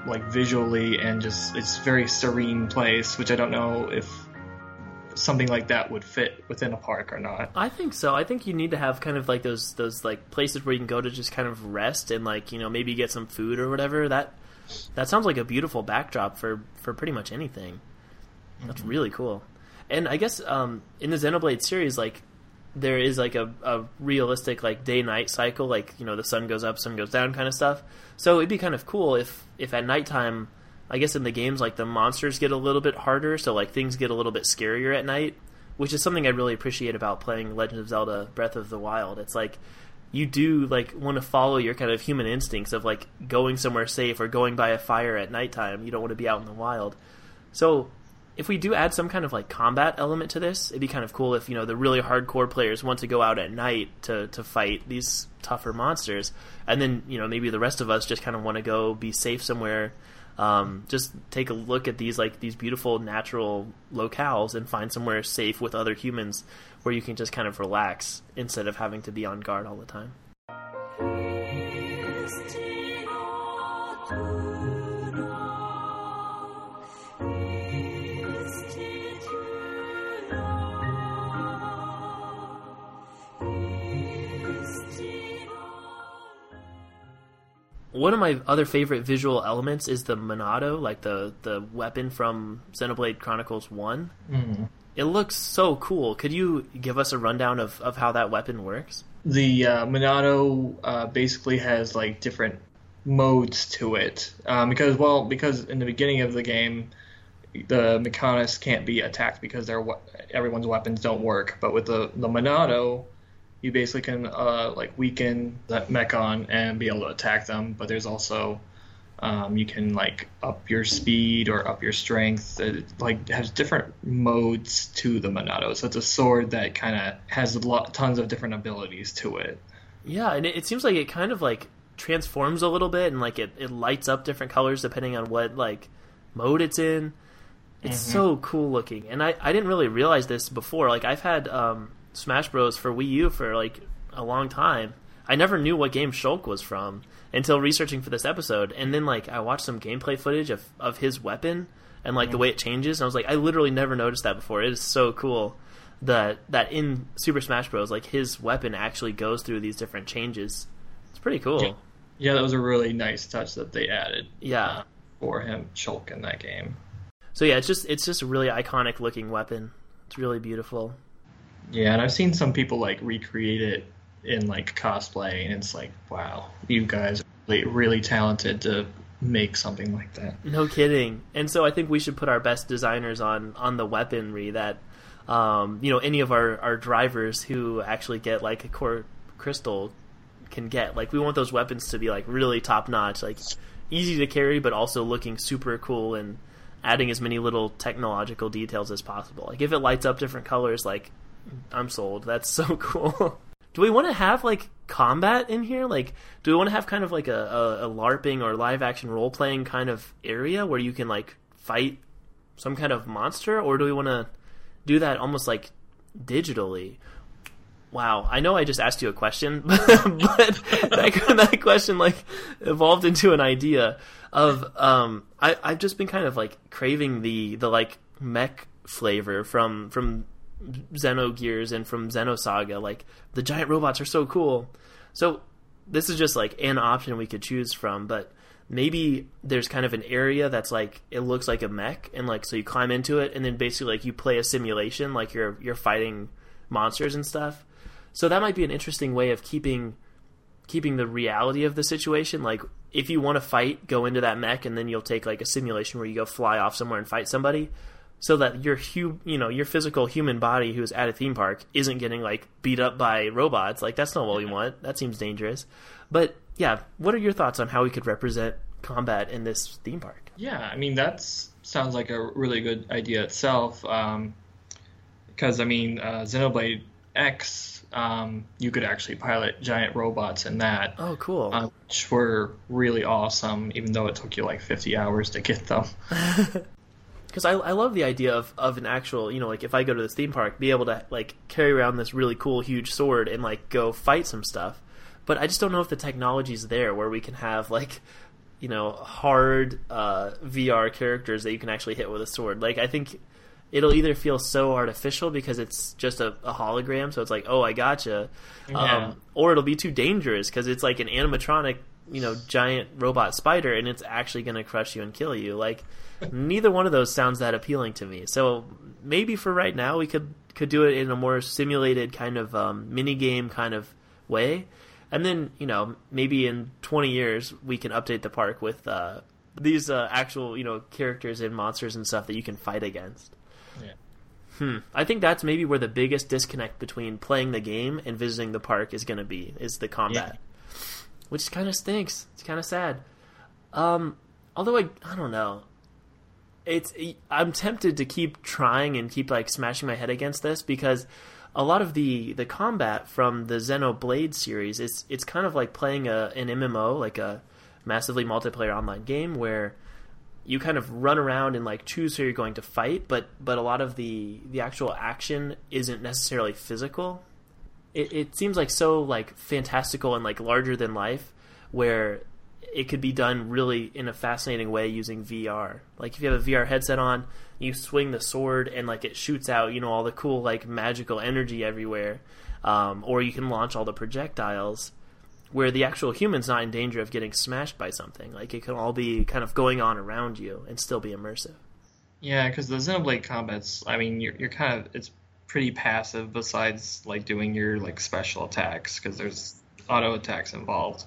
like, visually, and just, it's very serene place, which I don't know if something like that would fit within a park or not. I think so. I think you need to have kind of like those like places where you can go to just kind of rest and, like, you know, maybe get some food or whatever. That sounds like a beautiful backdrop for pretty much anything. That's really cool. And I guess in the Xenoblade series, like, there is, like, a realistic, like, day-night cycle, like, you know, the sun goes up, sun goes down kind of stuff. So it'd be kind of cool if at nighttime, I guess in the games, like, the monsters get a little bit harder, so, like, things get a little bit scarier at night, which is something I really appreciate about playing Legend of Zelda Breath of the Wild. It's like, you do, like, want to follow your kind of human instincts of, like, going somewhere safe or going by a fire at nighttime. You don't want to be out in the wild. So... if we do add some kind of, like, combat element to this, it'd be kind of cool if, you know, the really hardcore players want to go out at night to fight these tougher monsters, and then, you know, maybe the rest of us just kind of want to go be safe somewhere, just take a look at these, like, these beautiful natural locales and find somewhere safe with other humans where you can just kind of relax instead of having to be on guard all the time. One of my other favorite visual elements is the Monado, like the weapon from Xenoblade Chronicles 1. Mm-hmm. It looks so cool. Could you give us a rundown of how that weapon works? The Monado basically has, like, different modes to it. Because in the beginning of the game, the Mechonis can't be attacked because everyone's weapons don't work. But with the Monado... you basically can weaken that Mechon and be able to attack them, but there's also you can, like, up your speed or up your strength. It, like, has different modes to the Monado, so it's a sword that kind of has tons of different abilities to it. Yeah, and it seems like it kind of, like, transforms a little bit, and, like, it lights up different colors depending on what, like, mode it's in. It's so cool looking, and I didn't really realize this before. Like, I've had Smash Bros. For Wii U for, like, a long time. I never knew what game Shulk was from until researching for this episode, and then, like, I watched some gameplay footage of his weapon and, like, the way it changes, and I was like, I literally never noticed that before. It is so cool. that in Super Smash Bros, like, his weapon actually goes through these different changes. It's pretty cool. Yeah, that was a really nice touch that they added. Yeah, for him, Shulk, in that game. So yeah, it's just a really iconic looking weapon. It's really beautiful. Yeah, and I've seen some people like recreate it in like cosplay, and it's like, wow, you guys are really, really talented to make something like that. No kidding. And so I think we should put our best designers on the weaponry that, any of our drivers who actually get like a core crystal can get. Like, we want those weapons to be like really top notch, like easy to carry, but also looking super cool and adding as many little technological details as possible. Like, if it lights up different colors, like, I'm sold. That's so cool. Do we want to have like combat in here? Like, do we want to have kind of like a LARPing or live action role playing kind of area where you can like fight some kind of monster, or do we want to do that almost like digitally? Wow, I know I just asked you a question, but that question like evolved into an idea of I've just been kind of like craving the like mech flavor from Xenogears and from Xenosaga. Like, the giant robots are so cool. So this is just like an option we could choose from, but maybe there's kind of an area that's like, it looks like a mech, and like, so you climb into it and then basically like you play a simulation, like you're fighting monsters and stuff. So that might be an interesting way of keeping the reality of the situation. Like, if you want to fight, go into that mech, and then you'll take like a simulation where you go fly off somewhere and fight somebody, so that your physical human body who's at a theme park isn't getting like beat up by robots. Like, that's not what we want. That seems dangerous. But yeah, what are your thoughts on how we could represent combat in this theme park? Yeah, I mean, that sounds like a really good idea itself. Because, I mean, Xenoblade X, you could actually pilot giant robots in that. Oh, cool. Which were really awesome, even though it took you like 50 hours to get them. Because I love the idea of an actual, like, if I go to this theme park, be able to, like, carry around this really cool, huge sword and, like, go fight some stuff. But I just don't know if the technology's there where we can have, like, hard VR characters that you can actually hit with a sword. Like, I think it'll either feel so artificial because it's just a hologram, so it's like, oh, I gotcha, yeah. Or it'll be too dangerous because it's like an animatronic, giant robot spider, and it's actually going to crush you and kill you. Like, neither one of those sounds that appealing to me. So maybe for right now, we could do it in a more simulated kind of mini-game kind of way. And then, maybe in 20 years, we can update the park with these actual, characters and monsters and stuff that you can fight against. Yeah. I think that's maybe where the biggest disconnect between playing the game and visiting the park is going to be, is the combat. Yeah. Which kind of stinks. It's kind of sad. Although I don't know. I'm tempted to keep trying and keep like smashing my head against this, because a lot of the combat from the Xenoblade series, it's kind of like playing an MMO, like a massively multiplayer online game where you kind of run around and like choose who you're going to fight, but a lot of the actual action isn't necessarily physical. It seems like so like fantastical and like larger than life, where it could be done really in a fascinating way using VR. Like, if you have a VR headset on, you swing the sword and like it shoots out, all the cool like magical energy everywhere, or you can launch all the projectiles, where the actual human's not in danger of getting smashed by something. Like, it can all be kind of going on around you and still be immersive. Yeah, because the Xenoblade combat's, I mean, you're kind of, it's pretty passive besides like doing your like special attacks, because there's auto attacks involved.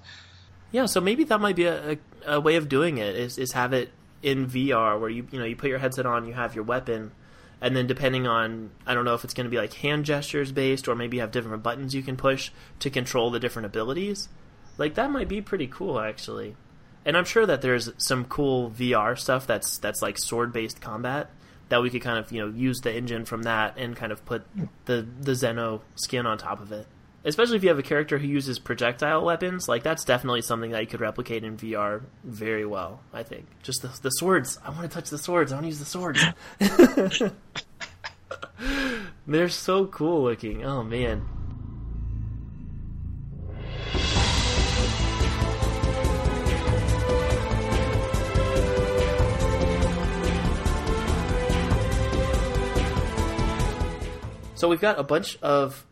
Yeah, so maybe that might be a way of doing it, is have it in VR where you put your headset on, you have your weapon, and then depending on, I don't know if it's going to be like hand gestures based, or maybe you have different buttons you can push to control the different abilities. Like, that might be pretty cool, actually. And I'm sure that there's some cool VR stuff that's like sword-based combat that we could kind of, use the engine from that and kind of put the Xeno skin on top of it. Especially if you have a character who uses projectile weapons, like, that's definitely something that you could replicate in VR very well, I think. Just the swords. I want to touch the swords. I want to use the swords. They're so cool looking. Oh, man. So we've got a bunch of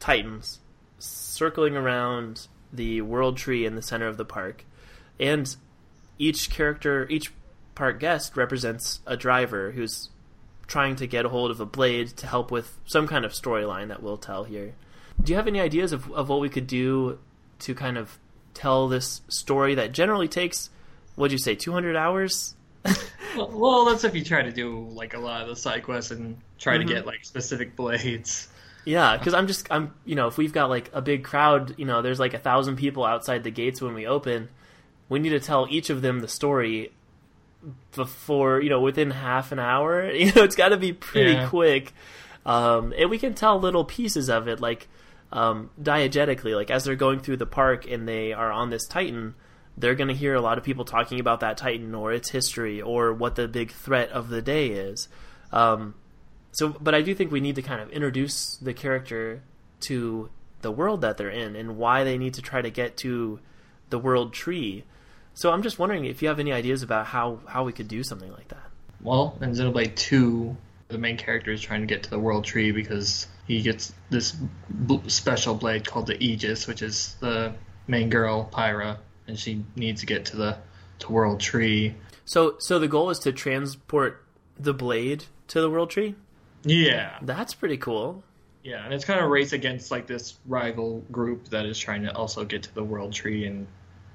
titans circling around the World Tree in the center of the park, and each park guest represents a driver who's trying to get a hold of a blade to help with some kind of storyline that we'll tell here. Do you have any ideas of what we could do to kind of tell this story that generally takes, what'd you say, 200 hours? Well, that's if you try to do like a lot of the side quests and try to get like specific blades. Yeah, because I'm you know, if we've got like a big crowd, you know, there's like 1,000 people outside the gates when we open. We need to tell each of them the story before, you know, within half an hour. You know, it's got to be pretty quick. And we can tell little pieces of it, like diegetically, like as they're going through the park and they are on this Titan, they're going to hear a lot of people talking about that Titan or its history or what the big threat of the day is. But I do think we need to kind of introduce the character to the world that they're in and why they need to try to get to the World Tree. So I'm just wondering if you have any ideas about how we could do something like that. Well, in Xenoblade 2, the main character is trying to get to the World Tree because he gets this special blade called the Aegis, which is the main girl, Pyra, and she needs to get to the World Tree. So the goal is to transport the blade to the World Tree? Yeah. That's pretty cool. Yeah, and it's kind of a race against like this rival group that is trying to also get to the World Tree and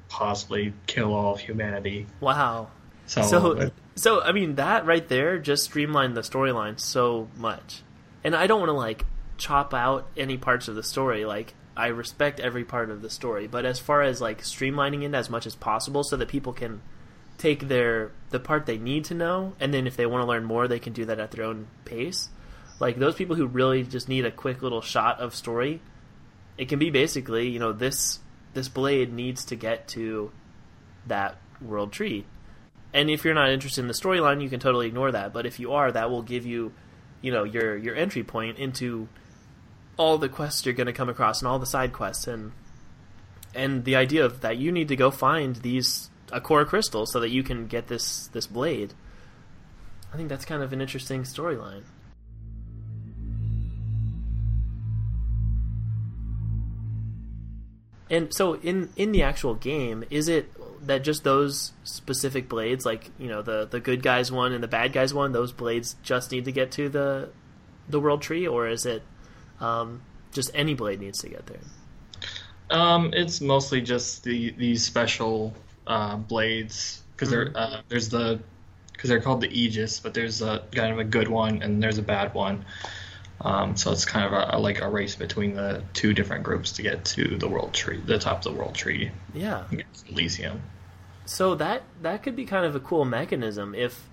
possibly kill all of humanity. Wow. So I mean, that right there just streamlined the storyline so much. And I don't want to like chop out any parts of the story. Like, I respect every part of the story, but as far as like streamlining it as much as possible so that people can take the part they need to know, and then if they want to learn more, they can do that at their own pace. Like, those people who really just need a quick little shot of story, it can be basically, you know, this blade needs to get to that World Tree. And if you're not interested in the storyline, you can totally ignore that. But if you are, that will give you, you know, your entry point into all the quests you're going to come across and all the side quests. And the idea of that you need to go find a core crystal so that you can get this blade. I think that's kind of an interesting storyline. And so in the actual game, is it that just those specific blades, like, you know, the good guys one and the bad guys one, those blades just need to get to the World Tree, or is it just any blade needs to get there? It's mostly just these special blades, because they're called the Aegis, but there's a kind of a good one and there's a bad one. So it's kind of a race between the two different groups to get to the World Tree, the top of the World Tree. Yeah, Elysium. So that could be kind of a cool mechanism if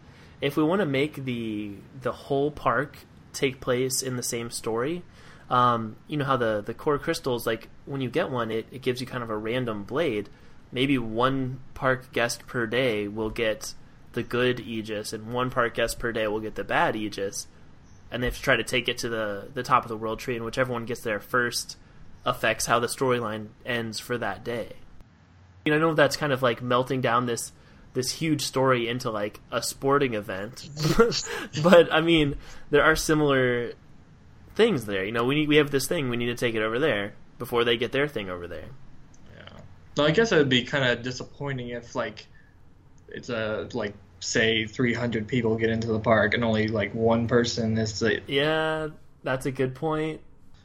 we want to make the whole park take place in the same story. You know how the core crystals, like when you get one, it gives you kind of a random blade. Maybe one park guest per day will get the good Aegis, and one park guest per day will get the bad Aegis. And they have to try to take it to the top of the World Tree, and whichever one gets there first affects how the storyline ends for that day. You know, I know that's kind of like melting down this huge story into like a sporting event, but I mean, there are similar things there. You know, we have this thing, we need to take it over there before they get their thing over there. Yeah. Well, I guess it would be kind of disappointing if like it's a like, say 300 people get into the park and only like one person is it. Yeah, that's a good point.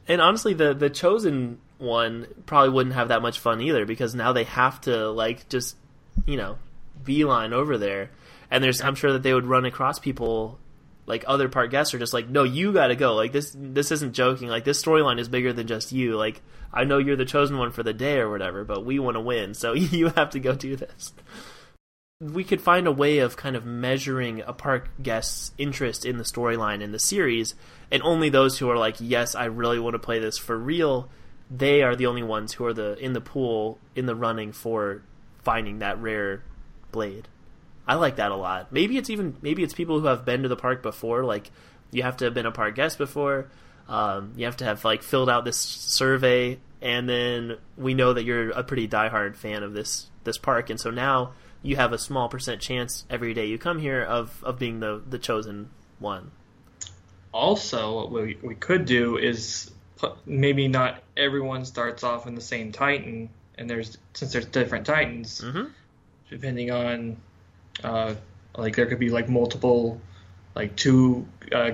And honestly, the chosen one probably wouldn't have that much fun either, because now they have to like just, you know, beeline over there, and I'm sure that they would run across people like other park guests are just like, no, you gotta go, like this isn't joking, like this storyline is bigger than just you, like I know you're the chosen one for the day or whatever, but we want to win, so you have to go do this. We could find a way of kind of measuring a park guest's interest in the storyline in the series, and only those who are like, yes, I really want to play this for real, they are the only ones who are in the pool, in the running for finding that rare blade. I like that a lot. Maybe it's people who have been to the park before, like you have to have been a park guest before, you have to have like filled out this survey, and then we know that you're a pretty diehard fan of this park, and so now you have a small % chance every day you come here of being the chosen one. Also, what we could do is maybe not everyone starts off in the same Titan, and since there's different Titans, mm-hmm. depending on there could be multiple two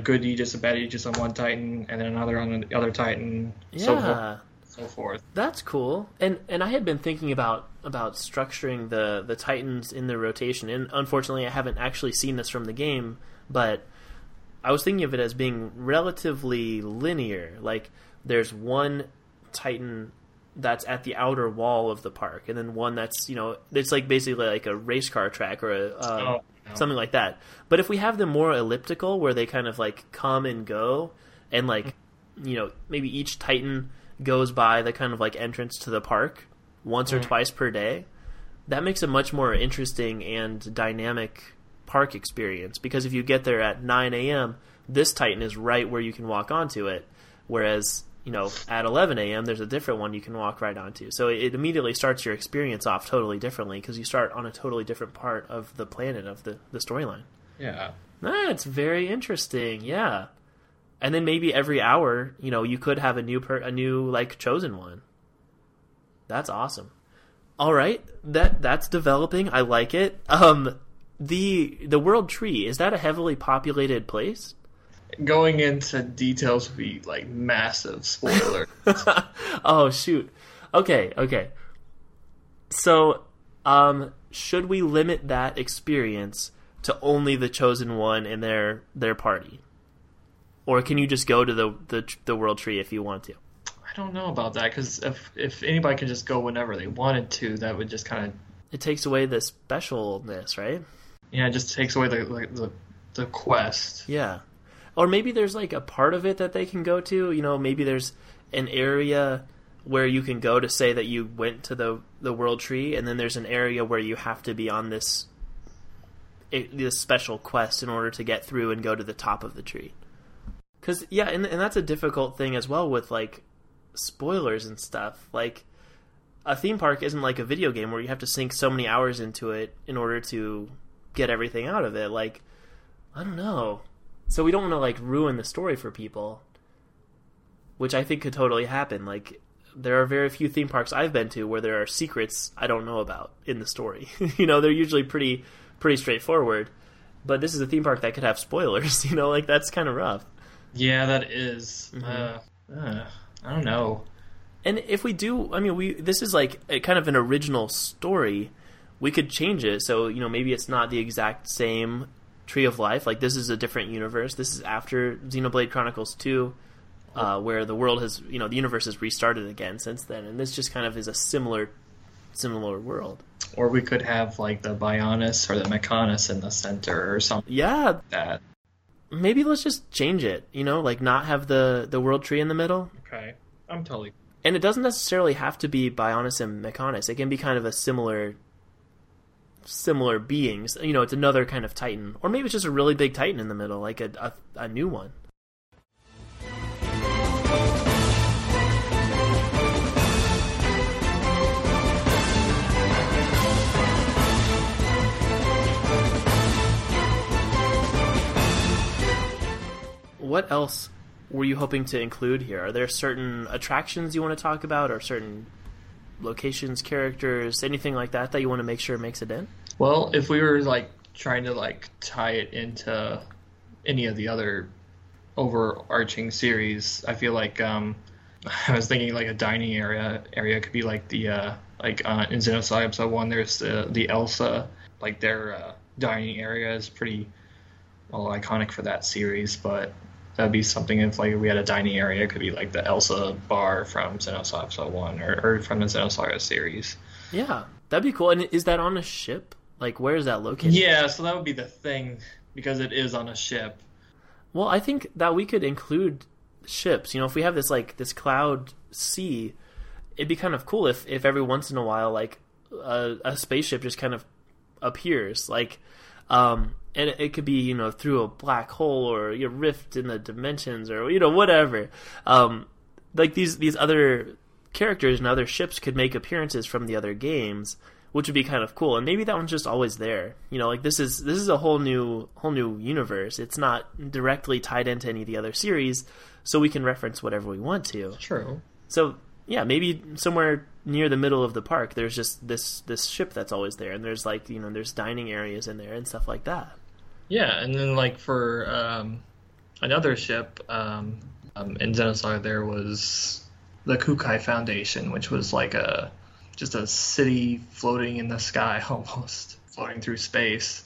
good Aegis and bad Aegis on one Titan, and then another on the other Titan, so forth. That's cool. And I had been thinking about structuring the Titans in their rotation, and unfortunately I haven't actually seen this from the game, but I was thinking of it as being relatively linear. Like, there's one Titan that's at the outer wall of the park, and then one that's, it's basically a race car track or something like that. But if we have them more elliptical, where they kind of come and go, and maybe each Titan goes by the kind of entrance to the park once mm-hmm. or twice per day, that makes a much more interesting and dynamic park experience, because if you get there at 9 a.m., this Titan is right where you can walk onto it, whereas, at 11 a.m., there's a different one you can walk right onto. So it immediately starts your experience off totally differently, because you start on a totally different part of the planet of the storyline. Yeah. That's very interesting, yeah. And then maybe every hour, you could have a new chosen one. That's awesome. All right, that's developing. I like it. The World Tree, is that a heavily populated place? Going into details would be massive spoiler. Oh shoot. Okay. So, should we limit that experience to only the chosen one and their party, or can you just go to the World Tree if you want to? I don't know about that, because if anybody could just go whenever they wanted to, that would just kind of, it takes away the specialness, right? Yeah, it just takes away the quest. Yeah. Or maybe there's a part of it that they can go to. Maybe there's an area where you can go to say that you went to the World Tree, and then there's an area where you have to be on this special quest in order to get through and go to the top of the tree. Because, yeah, and that's a difficult thing as well with, spoilers and stuff. A theme park isn't like a video game where you have to sink so many hours into it in order to get everything out of it. I don't know. So we don't want to, ruin the story for people, which I think could totally happen. There are very few theme parks I've been to where there are secrets I don't know about in the story. They're usually pretty straightforward. But this is a theme park that could have spoilers, that's kind of rough. Yeah, that is. Mm-hmm. I don't know. And if we do, this is a kind of an original story. We could change it, so maybe it's not the exact same Tree of Life. This is a different universe. This is after Xenoblade Chronicles 2, where the world has, the universe has restarted again since then, and this just kind of is a similar world. Or we could have the Bionis or the Mechonis in the center or something. Yeah, like that. Maybe let's just change it. Not have the World Tree in the middle. Okay, I'm totally. And it doesn't necessarily have to be Bionis and Mechonis. It can be kind of a similar beings. It's another kind of Titan. Or maybe it's just a really big Titan in the middle, like a new one. What else were you hoping to include here? Are there certain attractions you want to talk about, or certain locations, characters, anything like that you want to make sure makes a dent? Well, if we were trying to tie it into any of the other overarching series, I feel I was thinking a dining area could be in Xenosaga Episode One. There's the Elsa, their dining area is pretty well iconic for that series, but. That'd be something if we had a dining area. It could be the Elsa bar from Xenosaga Episode 1 or from the Xenosaga series. Yeah, that'd be cool. And is that on a ship? Where is that located? Yeah, so that would be the thing, because it is on a ship. Well, I think that we could include ships. If we have this this cloud sea, it'd be kind of cool if every once in a while a spaceship just kind of appears. And it could be, through a black hole or a rift in the dimensions or, whatever. These other characters and other ships could make appearances from the other games, which would be kind of cool. And maybe that one's just always there. You know, like this is a whole new universe. It's not directly tied into any of the other series, so we can reference whatever we want to. True. So yeah, maybe somewhere near the middle of the park, there's just this ship that's always there, and there's like, you know, there's dining areas in there and stuff like that. Yeah, and then like for another ship in Xenosaga, there was the Kukai Foundation, which was like just a city floating in the sky, almost floating through space,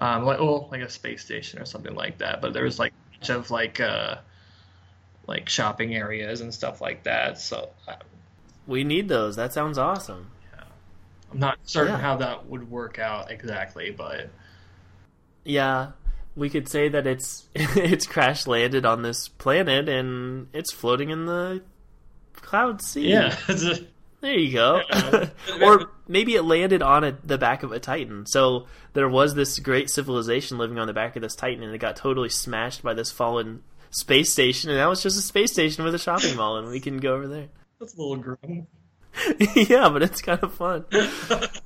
like a space station or something like that. But there was like a bunch of like shopping areas and stuff like that. So we need those. That sounds awesome. Yeah, I'm not certain how that would work out exactly, but. Yeah, we could say that it's crash landed on this planet and it's floating in the cloud sea. Yeah, there you go. Yeah. Or maybe it landed on the back of a Titan. So there was this great civilization living on the back of this Titan, and it got totally smashed by this fallen space station, and that was just a space station with a shopping mall, and we can go over there. That's a little grim. Yeah, but it's kind of fun.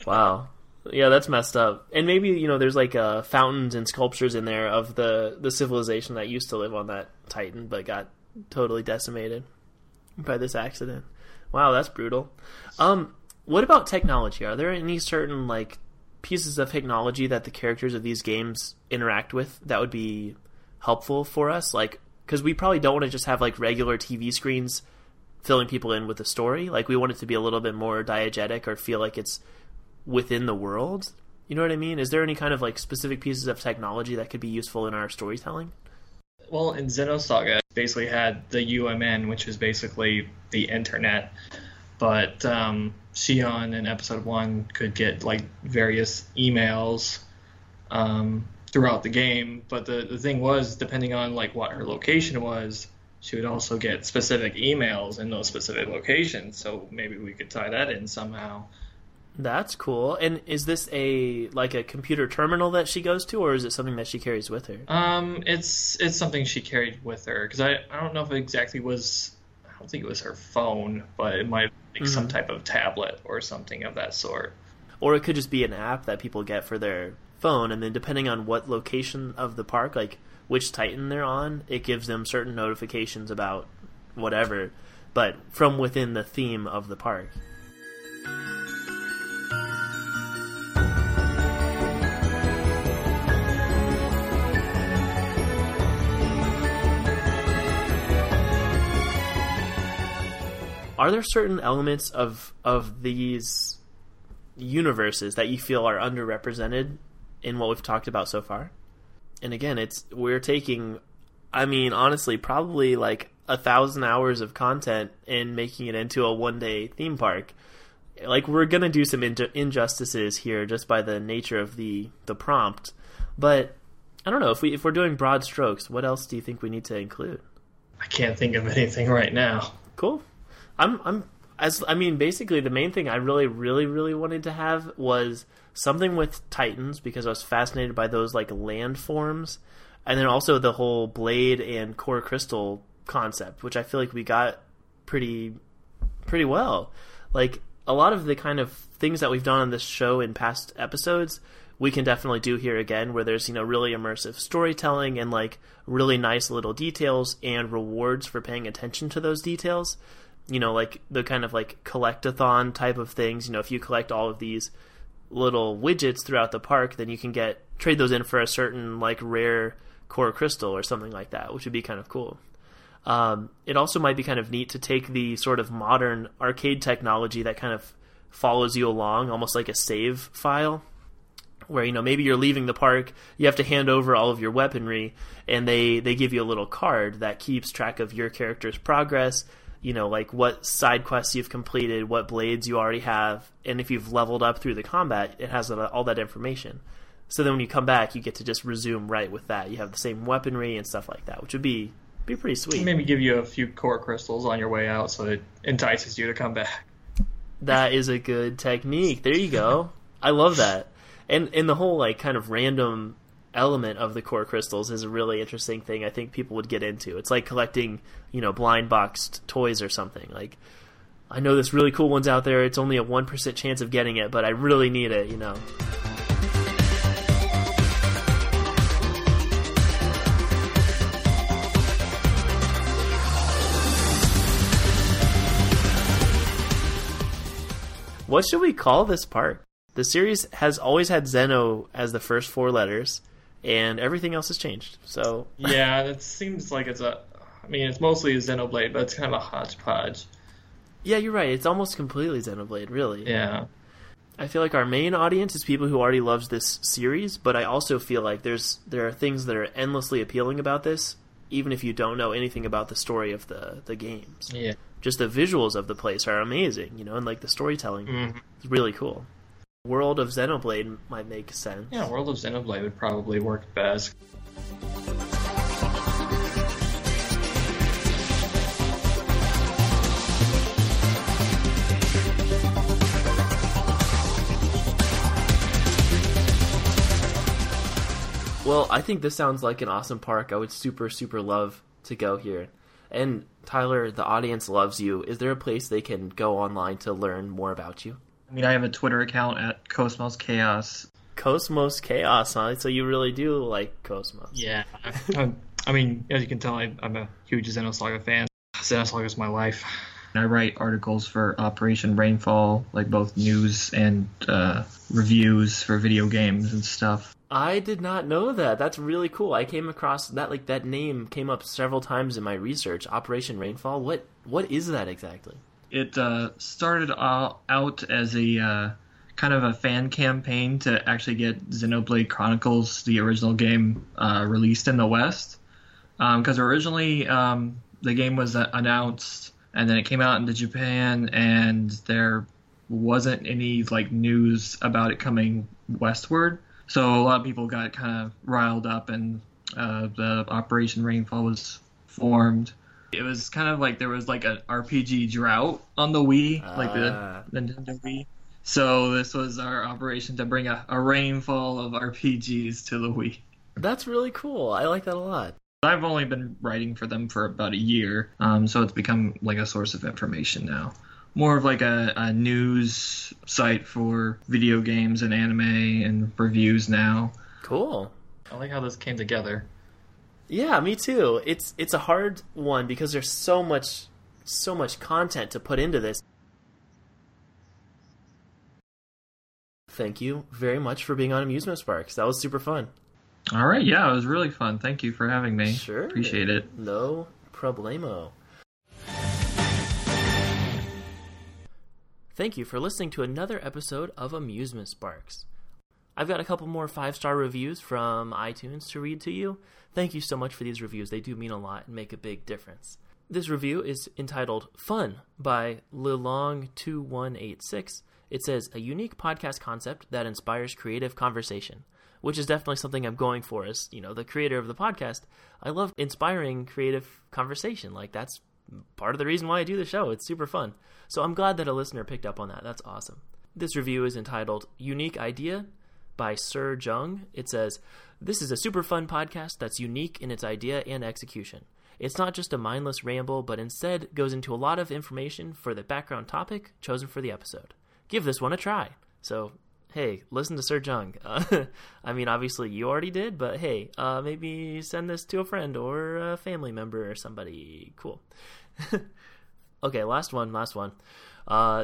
Wow. Yeah, that's messed up. And maybe, you know, there's like fountains and sculptures in there of the civilization that used to live on that Titan but got totally decimated by this accident. Wow, that's brutal. What about technology? Are there any certain like pieces of technology that the characters of these games interact with that would be helpful for us? Like, because we probably don't want to just have like regular TV screens filling people in with a story. Like, we want it to be a little bit more diegetic or feel like it's within the world, you know what I mean? Is there any kind of like specific pieces of technology that could be useful in our storytelling? Well, in Xenosaga, basically had the UMN, which is basically the internet, but Shion in episode 1 could get like various emails throughout the game, but the thing was, depending on like what her location was, she would also get specific emails in those specific locations, so maybe we could tie that in somehow. That's cool. And is this a computer terminal that she goes to, or is it something that she carries with her? It's something she carried with her, because I don't know if it exactly was, I don't think it was her phone, but it might be some type of tablet or something of that sort. Or it could just be an app that people get for their phone, and then depending on what location of the park, like which Titan they're on, it gives them certain notifications about whatever, but from within the theme of the park. Are there certain elements of these universes that you feel are underrepresented in what we've talked about so far? And again, we're taking, I mean, honestly, probably like 1,000 hours of content and making it into a one-day theme park. Like, we're going to do some injustices here just by the nature of the prompt. But I don't know, if we're doing broad strokes, what else do you think we need to include? I can't think of anything right now. Cool. Basically the main thing I really, really, really wanted to have was something with Titans, because I was fascinated by those like land forms, and then also the whole blade and core crystal concept, which I feel like we got pretty well. Like, a lot of the kind of things that we've done on this show in past episodes, we can definitely do here again, where there's, you know, really immersive storytelling and like really nice little details and rewards for paying attention to those details. You know, like the kind of like collect-a-thon type of things. You know, if you collect all of these little widgets throughout the park, then you can trade those in for a certain like rare core crystal or something like that, which would be kind of cool. It also might be kind of neat to take the sort of modern arcade technology that kind of follows you along, almost like a save file, where, you know, maybe you're leaving the park, you have to hand over all of your weaponry, and they give you a little card that keeps track of your character's progress. You know, like what side quests you've completed, what blades you already have, and if you've leveled up through the combat, it has all that information. So then when you come back, you get to just resume right with that. You have the same weaponry and stuff like that, which would be pretty sweet. Maybe give you a few core crystals on your way out so it entices you to come back. That is a good technique. There you go. I love that. And the whole like kind of random element of the core crystals is a really interesting thing I think people would get into. It's like collecting, you know, blind boxed toys or something. Like, I know this really cool one's out there. It's only a 1% chance of getting it, but I really need it, you know. What should we call this part? The series has always had Xeno as the first four letters, and everything else has changed. So yeah, it seems like it's a... I mean, it's mostly a Xenoblade, but it's kind of a hodgepodge. Yeah, you're right. It's almost completely Xenoblade, really. Yeah. I feel like our main audience is people who already loves this series, but I also feel like there are things that are endlessly appealing about this, even if you don't know anything about the story of the games. Yeah. Just the visuals of the place are amazing, you know, and like the storytelling is really cool. World of Xenoblade might make sense. Yeah, World of Xenoblade would probably work best. Well, I think this sounds like an awesome park. I would super, super love to go here. And Tyler, the audience loves you. Is there a place they can go online to learn more about you? I mean, I have a Twitter account at KOS-MOS Chaos. KOS-MOS Chaos, huh? So you really do like KOS-MOS. Yeah. I mean, as you can tell, I'm a huge Xenosaga fan. Xenosaga is my life. I write articles for Operation Rainfall, like both news and reviews for video games and stuff. I did not know that. That's really cool. I came across that, like, that name came up several times in my research. Operation Rainfall. What is that exactly? It started out as a kind of a fan campaign to actually get Xenoblade Chronicles, the original game, released in the West. Because originally the game was announced, and then it came out into Japan, and there wasn't any like news about it coming westward. So a lot of people got kind of riled up, and the Operation Rainfall was formed. It was kind of like there was like an RPG drought on the Wii, like the Nintendo Wii. So this was our operation to bring a rainfall of RPGs to the Wii. That's really cool. I like that a lot. I've only been writing for them for about a year, so it's become like a source of information now. More of like a news site for video games and anime and reviews now. Cool. I like how this came together. Yeah, me too. It's a hard one because there's so much content to put into this. Thank you very much for being on Amusement Sparks. That was super fun. All right, yeah, it was really fun. Thank you for having me. Sure. Appreciate it. No problemo. Thank you for listening to another episode of Amusement Sparks. I've got a couple more 5-star reviews from iTunes to read to you. Thank you so much for these reviews. They do mean a lot and make a big difference. This review is entitled Fun by Lilong2186. It says, a unique podcast concept that inspires creative conversation, which is definitely something I'm going for as, you know, the creator of the podcast. I love inspiring creative conversation. Like, that's part of the reason why I do the show. It's super fun. So I'm glad that a listener picked up on that. That's awesome. This review is entitled Unique Idea by Sir Jung. It says, this is a super fun podcast that's unique in its idea and execution. It's not just a mindless ramble, but instead goes into a lot of information for the background topic chosen for the episode. Give this one a try. So, hey, listen to Sir Jung. I mean, obviously you already did, but hey, maybe send this to a friend or a family member or somebody. Cool. Okay, last one.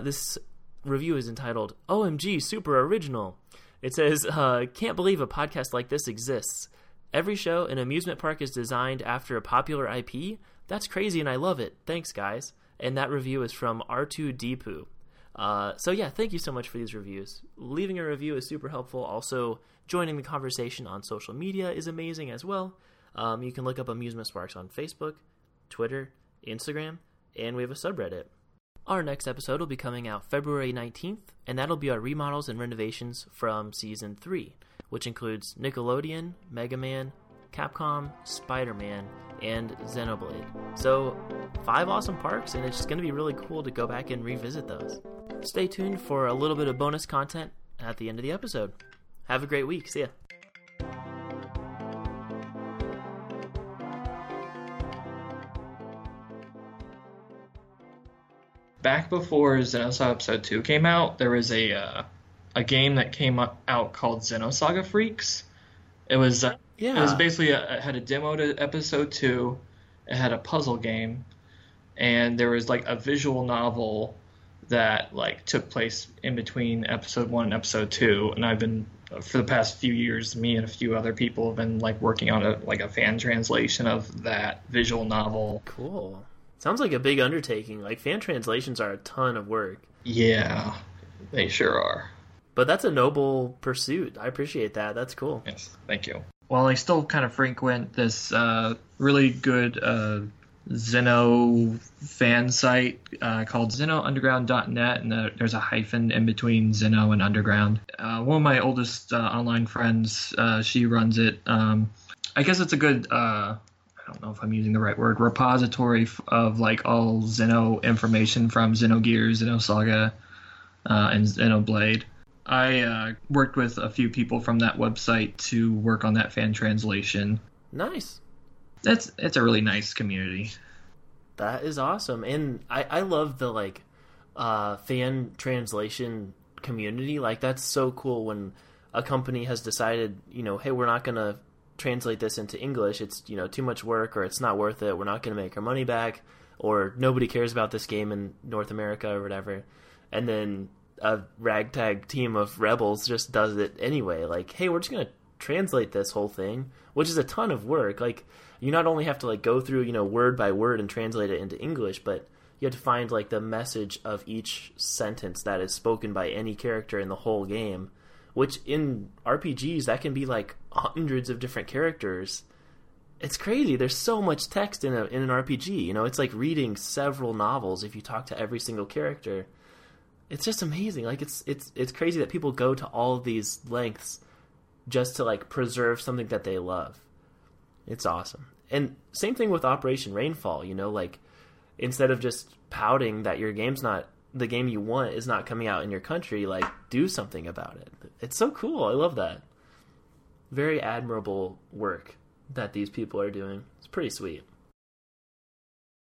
This review is entitled, OMG, Super Original. It says, can't believe a podcast like this exists. Every show in amusement park is designed after a popular IP. That's crazy and I love it. Thanks, guys. And that review is from R2Deepu. So yeah, thank you so much for these reviews. Leaving a review is super helpful. Also, joining the conversation on social media is amazing as well. You can look up Amusement Sparks on Facebook, Twitter, Instagram, and we have a subreddit. Our next episode will be coming out February 19th, and that'll be our remodels and renovations from Season 3, which includes Nickelodeon, Mega Man, Capcom, Spider-Man, and Xenoblade. So 5 awesome parks, and it's just going to be really cool to go back and revisit those. Stay tuned for a little bit of bonus content at the end of the episode. Have a great week. See ya. back before Xenosaga Episode 2 came out, there was a game that came out called Xenosaga Freaks. It was it was basically it had a demo to Episode 2. It had a puzzle game, and there was like a visual novel that like took place in between Episode 1 and Episode 2. And I've been, for the past few years, me and a few other people have been like working on a fan translation of that visual novel. Cool. Sounds like a big undertaking. Like, fan translations are a ton of work. Yeah, they sure are. But that's a noble pursuit. I appreciate that. That's cool. Yes, thank you. While I still kind of frequent this really good Xeno fan site called xenounderground.net, and there's a hyphen in between Xeno and underground. One of my oldest online friends, she runs it. I guess it's a good... I don't know if I'm using the right word, repository of like all Xeno information from Xenogears, Xenosaga, and Xenoblade. I worked with a few people from that website to work on that fan translation. Nice. It's a really nice community. That is awesome. And I love the like fan translation community. Like, that's so cool when a company has decided, you know, hey, we're not going to translate this into English, it's, you know, too much work, or it's not worth it, we're not going to make our money back, or nobody cares about this game in North America or whatever, and then a ragtag team of rebels just does it anyway. Like, hey, we're just going to translate this whole thing, which is a ton of work. Like, you not only have to like go through, you know, word by word and translate it into English, but you have to find like the message of each sentence that is spoken by any character in the whole game, which in RPGs, that can be like hundreds of different characters. It's crazy. There's so much text in an RPG. You know, it's like reading several novels if you talk to every single character. It's just amazing. Like, it's crazy that people go to all of these lengths just to like preserve something that they love. It's awesome. And same thing with Operation Rainfall. You know, like, instead of just pouting that your game's not, the game you want is not coming out in your country, like, do something about it. It's so cool. I love that. Very admirable work that these people are doing. It's pretty sweet.